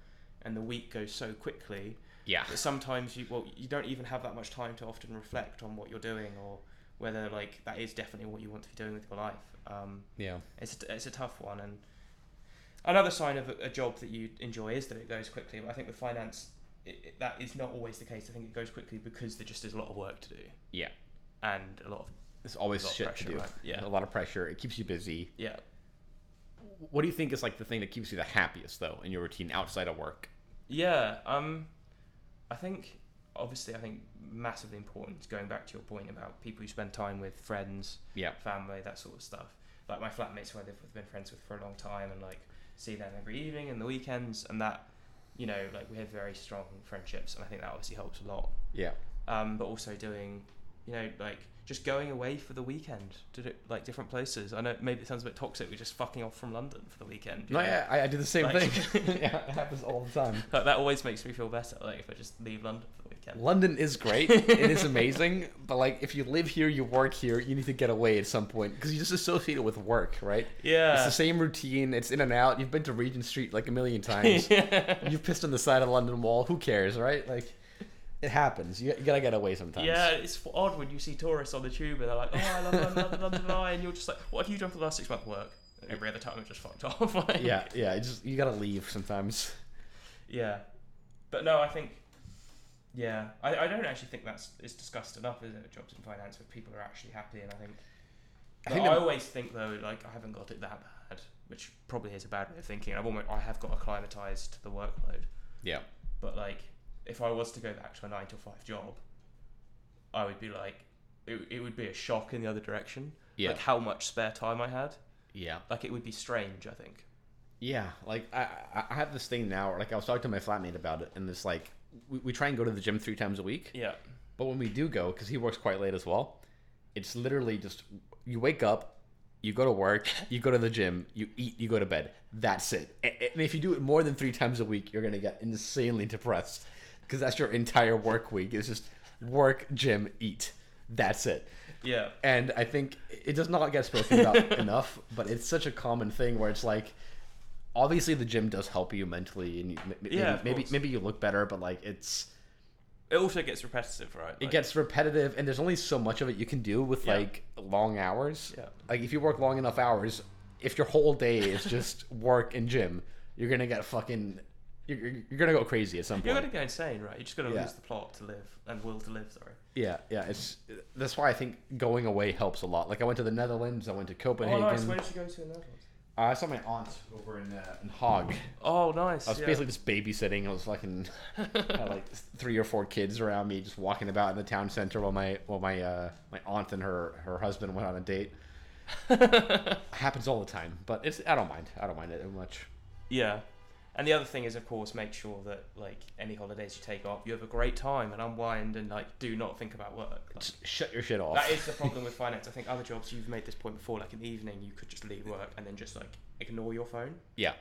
and the week goes so quickly. Yeah. But sometimes you well you don't even have that much time to often reflect on what you're doing or whether like that is definitely what you want to be doing with your life. Um, yeah. It's a, it's a tough one, and another sign of a, a job that you enjoy is that it goes quickly. But I think with finance, it, it, that is not always the case. I think it goes quickly because there just is a lot of work to do. Yeah. And a lot of there's always shit pressure, to do. Right? Yeah. A lot of pressure. It keeps you busy. Yeah. What do you think is like the thing that keeps you the happiest though in your routine outside of work? Yeah. Um. I think, obviously, I think massively important, going back to your point about people you spend time with, friends, yeah. family, that sort of stuff. like my flatmates who I've been friends with for a long time, and like see them every evening and the weekends, and that, you know, like we have very strong friendships, and I think that obviously helps a lot. Yeah. Um, but also doing, you know, like just going away for the weekend to do, like different places. I know maybe it sounds a bit toxic. We're just fucking off from London for the weekend. No, know? yeah, I, I do the same like, thing. Yeah, it happens all the time. Like, that always makes me feel better. Like if I just leave London for the weekend. London is great. It is amazing. But like if you live here, you work here, you need to get away at some point because you just associate it with work, right? Yeah. It's the same routine. It's in and out. You've been to Regent Street like a million times. Yeah. You've pissed on the side of the London Wall. Who cares, right? Like. It happens. You, you gotta get away sometimes. Yeah, it's odd when you see tourists on the tube and they're like, "Oh, I love London, London, London Eye," and you're just like, "What have you done for the last six months? Work." And every other time, I'm just fucked off. Like, yeah, yeah. You just you gotta leave sometimes. Yeah, but no, I think, yeah, I, I don't actually think that's it's discussed enough, is it? Jobs and finance, where people are actually happy, and I think, I, think I always think though, like I haven't got it that bad, which probably is a bad way of thinking. I've almost I have got acclimatized to the workload. Yeah, but like. If I was to go back to a nine to five job, I would be like, it, it would be a shock in the other direction. Yeah. Like how much spare time I had. Yeah. Like it would be strange, I think. Yeah. Like I, I have this thing now, like I was talking to my flatmate about it, and it's like, we, we try and go to the gym three times a week. Yeah. But when we do go, because he works quite late as well, it's literally just, you wake up, you go to work, you go to the gym, you eat, you go to bed. That's it. And if you do it more than three times a week, you're going to get insanely depressed. Because that's your entire work week. It's just work, gym, eat. That's it. Yeah. And I think it does not get spoken about enough, but it's such a common thing where it's like, obviously the gym does help you mentally, and you, maybe, yeah, maybe maybe you look better, but like it's... It also gets repetitive, right? Like, it gets repetitive, and there's only so much of it you can do with yeah. like long hours. Yeah. Like if you work long enough hours, if your whole day is just work and gym, you're going to get fucking... You're, you're going to go crazy at some point. You're going to go insane, right? You're just going to yeah. lose the plot to live and will to live, sorry. Yeah, yeah. It's That's why I think going away helps a lot. Like, I went to the Netherlands. I went to Copenhagen. Oh, nice. Where did you go to in the Netherlands? Uh, I saw my aunt over in, uh, in Hague. Oh, nice. I was yeah. basically just babysitting. I was fucking... had like three or four kids around me just walking about in the town center while my while my uh, my aunt and her, her husband went on a date. Happens all the time. But it's I don't mind. I don't mind it much. Yeah. And the other thing is, of course, make sure that like any holidays you take off, you have a great time and unwind, and like do not think about work. Like, just shut your shit off. That is the problem with finance. I think other jobs, you've made this point before. Like in the evening, you could just leave work and then just like ignore your phone. Yeah,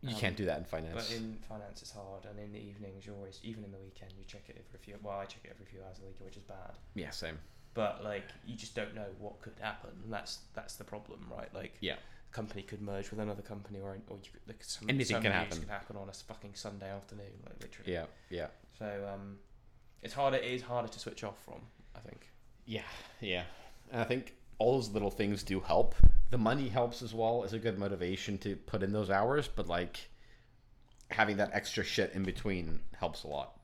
you um, can't do that in finance. But in finance, it's hard. And in the evenings, you always, even in the weekend, you check it every few. Well, I check it every few hours a week, which is bad. Yeah, same. But like, you just don't know what could happen. And that's that's the problem, right? Like, yeah. Company could merge with another company, or or you could, like, some, anything some can happen. Could happen on a fucking Sunday afternoon, like literally. Yeah, yeah. So um, it's harder. It is harder to switch off from, I think. Yeah, yeah. And I think all those little things do help. The money helps as well. It's a good motivation to put in those hours, but like having that extra shit in between helps a lot.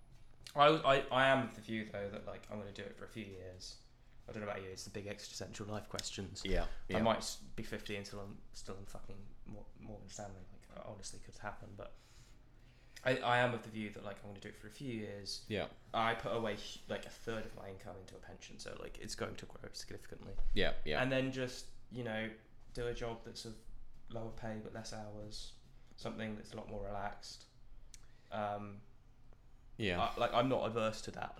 I I, I am of the view though that like I'm going to do it for a few years. I don't know about you, it's the big existential life questions. Yeah, yeah. I might be fifty and still, I'm still in fucking Morgan Stanley. Like, honestly, could happen, but I, I am of the view that, like, I'm going to do it for a few years. Yeah. I put away, like, a third of my income into a pension, so, like, it's going to grow significantly. Yeah, yeah. And then just, you know, do a job that's of lower pay but less hours, something that's a lot more relaxed. Um, yeah. I, like, I'm not averse to that.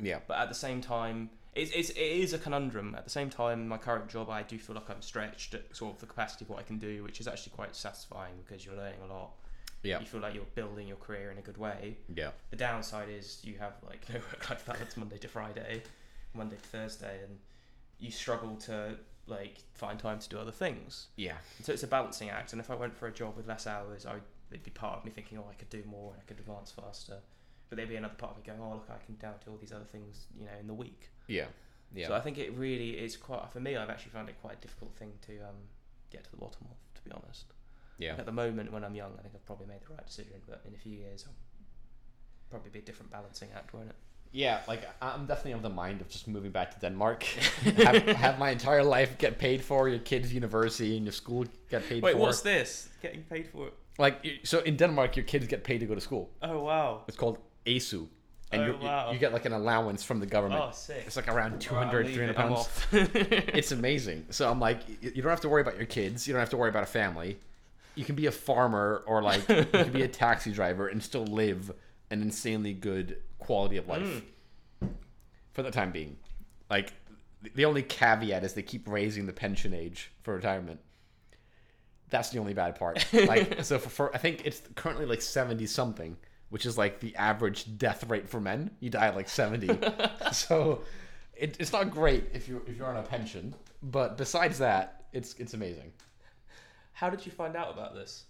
Yeah. But at the same time... It's, it's, it is a conundrum. At the same time, my current job, I do feel like I'm stretched at sort of the capacity of what I can do, which is actually quite satisfying because you're learning a lot. Yeah. You feel like you're building your career in a good way. Yeah. The downside is you have like no work-life balance Monday to Friday, Monday to Thursday, and you struggle to like find time to do other things. Yeah. And so it's a balancing act. And if I went for a job with less hours, I would, it'd be part of me thinking, oh, I could do more and I could advance faster. But there'd be another part of me going, oh, look, I can now do all these other things, you know, in the week. Yeah, yeah. So I think it really is quite, for me, I've actually found it quite a difficult thing to um, get to the bottom of, to be honest. Yeah. Like at the moment, when I'm young, I think I've probably made the right decision, but in a few years, I'll probably be a different balancing act, won't it? Yeah, like, I'm definitely of the mind of just moving back to Denmark. have, have my entire life get paid for, your kids' university and your school get paid Wait, for. Wait, what's this? Getting paid for? Like, so in Denmark, your kids get paid to go to school. Oh, wow. It's called A S U. and oh, you, wow. you get like an allowance from the government. Oh, sick. It's like around two hundred, three hundred pounds. It's amazing. So I'm like, you don't have to worry about your kids. You don't have to worry about a family. You can be a farmer or like you can be a taxi driver and still live an insanely good quality of life mm. for the time being. Like the only caveat is they keep raising the pension age for retirement. That's the only bad part. Like so for, for I think it's currently like seventy something, which is like the average death rate for men. You die at like seventy. So it, it's not great if you if you're on a pension, but besides that, it's it's amazing. How did you find out about this?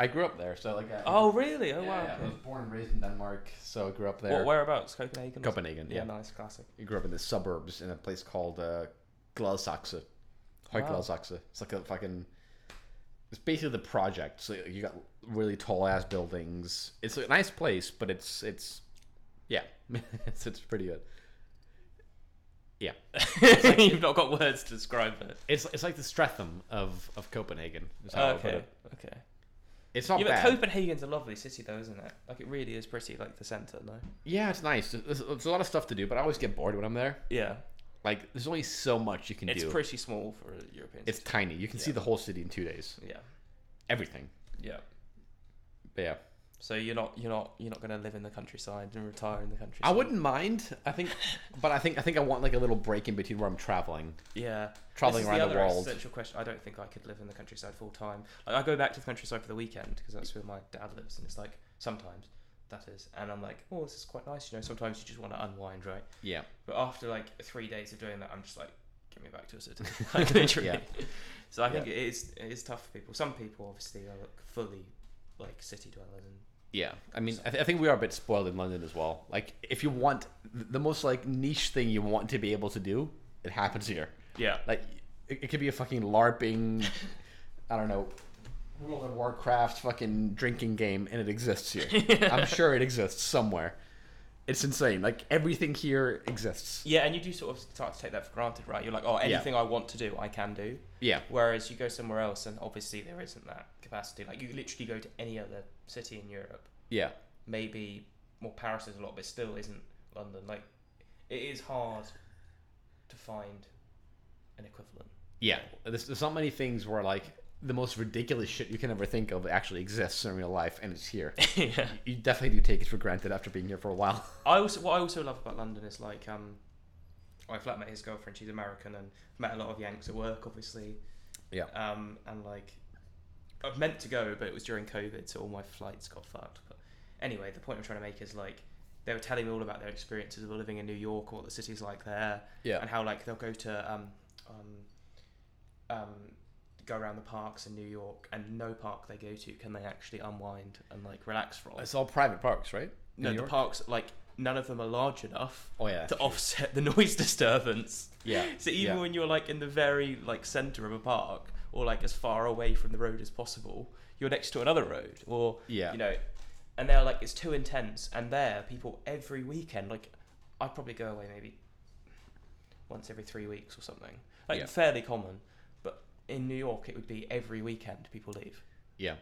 I grew up there, so like. I, oh really? Oh yeah, wow. Yeah. I was born and raised in Denmark, so I grew up there. What, whereabouts? Copenhagen. Copenhagen. Yeah. yeah, nice, classic. I grew up in the suburbs in a place called uh, Gladsaxe. Wow. Gladsaxe. It's like a fucking. It's basically the project. So you got really tall ass buildings. It's a nice place, but it's it's, yeah, it's it's pretty good. Yeah, it's like, you've not got words to describe it. It's it's like the Streatham of of Copenhagen. Is how okay, I put it. okay. It's not yeah, bad. But Copenhagen's a lovely city, though, isn't it? Like it really is pretty, like the centre. No. Yeah, it's nice. There's, there's a lot of stuff to do, but I always get bored when I'm there. Yeah. Like, there's only so much you can it's do. It's pretty small for a European city. It's tiny. You can yeah. see the whole city in two days. Yeah. Everything. Yeah. But yeah. So you're not you're not you're not gonna live in the countryside and retire in the countryside. I wouldn't mind. I think, but I think I think I want like a little break in between where I'm traveling. Yeah. Traveling around the, the world. This is the other essential question. I don't think I could live in the countryside full time. Like, I go back to the countryside for the weekend because that's where my dad lives, and it's like sometimes. That is, and I'm like, oh, this is quite nice, you know. Sometimes you just want to unwind, right? Yeah. But after like three days of doing that, I'm just like, get me back to a city. Like, literally. Yeah. So I think yeah. it is it is tough for people. Some people, obviously, are like fully like city dwellers. And yeah, I mean, I, th- I think we are a bit spoiled in London as well. Like, if you want the most like niche thing you want to be able to do, it happens here. Yeah. Like, it, it could be a fucking LARPing, I don't know. World of Warcraft fucking drinking game, and it exists here. Yeah. I'm sure it exists somewhere. It's insane. Like, everything here exists. Yeah, and you do sort of start to take that for granted, right? You're like, oh, anything yeah. I want to do, I can do. Yeah. Whereas you go somewhere else, and obviously there isn't that capacity. Like, you literally go to any other city in Europe. Yeah. Maybe, well, Paris is a lot, but still isn't London. Like, it is hard to find an equivalent. Yeah. There's, there's not many things where, like, the most ridiculous shit you can ever think of actually exists in real life, and it's here. Yeah. You definitely do take it for granted after being here for a while. I also, what I also love about London is like, um, my flatmate, his girlfriend, she's American, and met a lot of Yanks at work, obviously. Yeah. Um, and like, I've meant to go, but it was during COVID, so all my flights got fucked. But anyway, the point I'm trying to make is like, they were telling me all about their experiences of living in New York, or what the city's like there, yeah, and how like they'll go to um, um, um. go around the parks in New York, and no park they go to can they actually unwind and like relax from. It's all private parks, right? In no, New the York? Parks, like none of them are large enough oh, yeah, to true. offset the noise disturbance. Yeah. So even yeah. when you're like in the very like center of a park, or like as far away from the road as possible, you're next to another road, or yeah. you know, and they're like it's too intense. And there, people every weekend, like I probably go away maybe once every three weeks or something, like yeah. fairly common. In New York, it would be every weekend people leave. Yeah.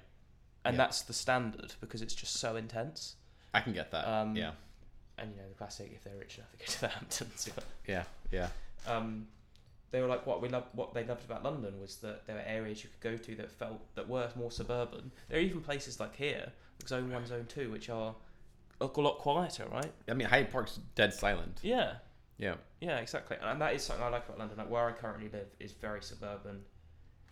And yeah. that's the standard because it's just so intense. I can get that. Um, yeah. And, you know, the classic, if they're rich enough, they go to the Hamptons. Yeah, yeah. Um, they were like, what we loved, what they loved about London was that there were areas you could go to that felt, that were more suburban. There are even places like here, like Zone one, Zone two, which are a lot quieter, right? I mean, Hyde Park's dead silent. Yeah. Yeah. Yeah, exactly. And that is something I like about London. Like, where I currently live is very suburban.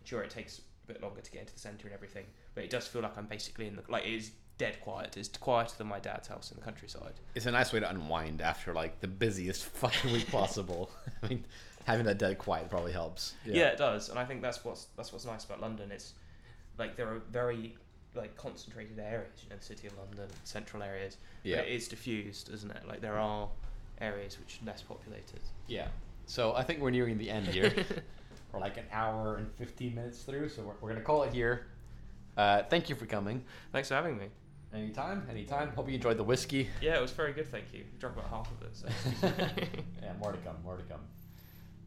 Sure, it takes a bit longer to get into the centre and everything, but it does feel like I'm basically in the... Like, it is dead quiet. It's quieter than my dad's house in the countryside. It's a nice way to unwind after, like, the busiest fucking week possible. I mean, having that dead quiet probably helps. Yeah. yeah, it does. And I think that's what's that's what's nice about London. It's, like, there are very, like, concentrated areas, you know, the city of London, central areas. Yeah. But it is diffused, isn't it? Like, there are areas which are less populated. Yeah. So I think we're nearing the end here. We're like an hour and fifteen minutes through, so we're, we're going to call it here. Uh, thank you for coming. Thanks for having me. Anytime, anytime. Hope you enjoyed the whiskey. Yeah, it was very good, thank you. We drank about half of it. So. Yeah, more to come, more to come.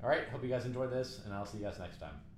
All right, hope you guys enjoyed this, and I'll see you guys next time.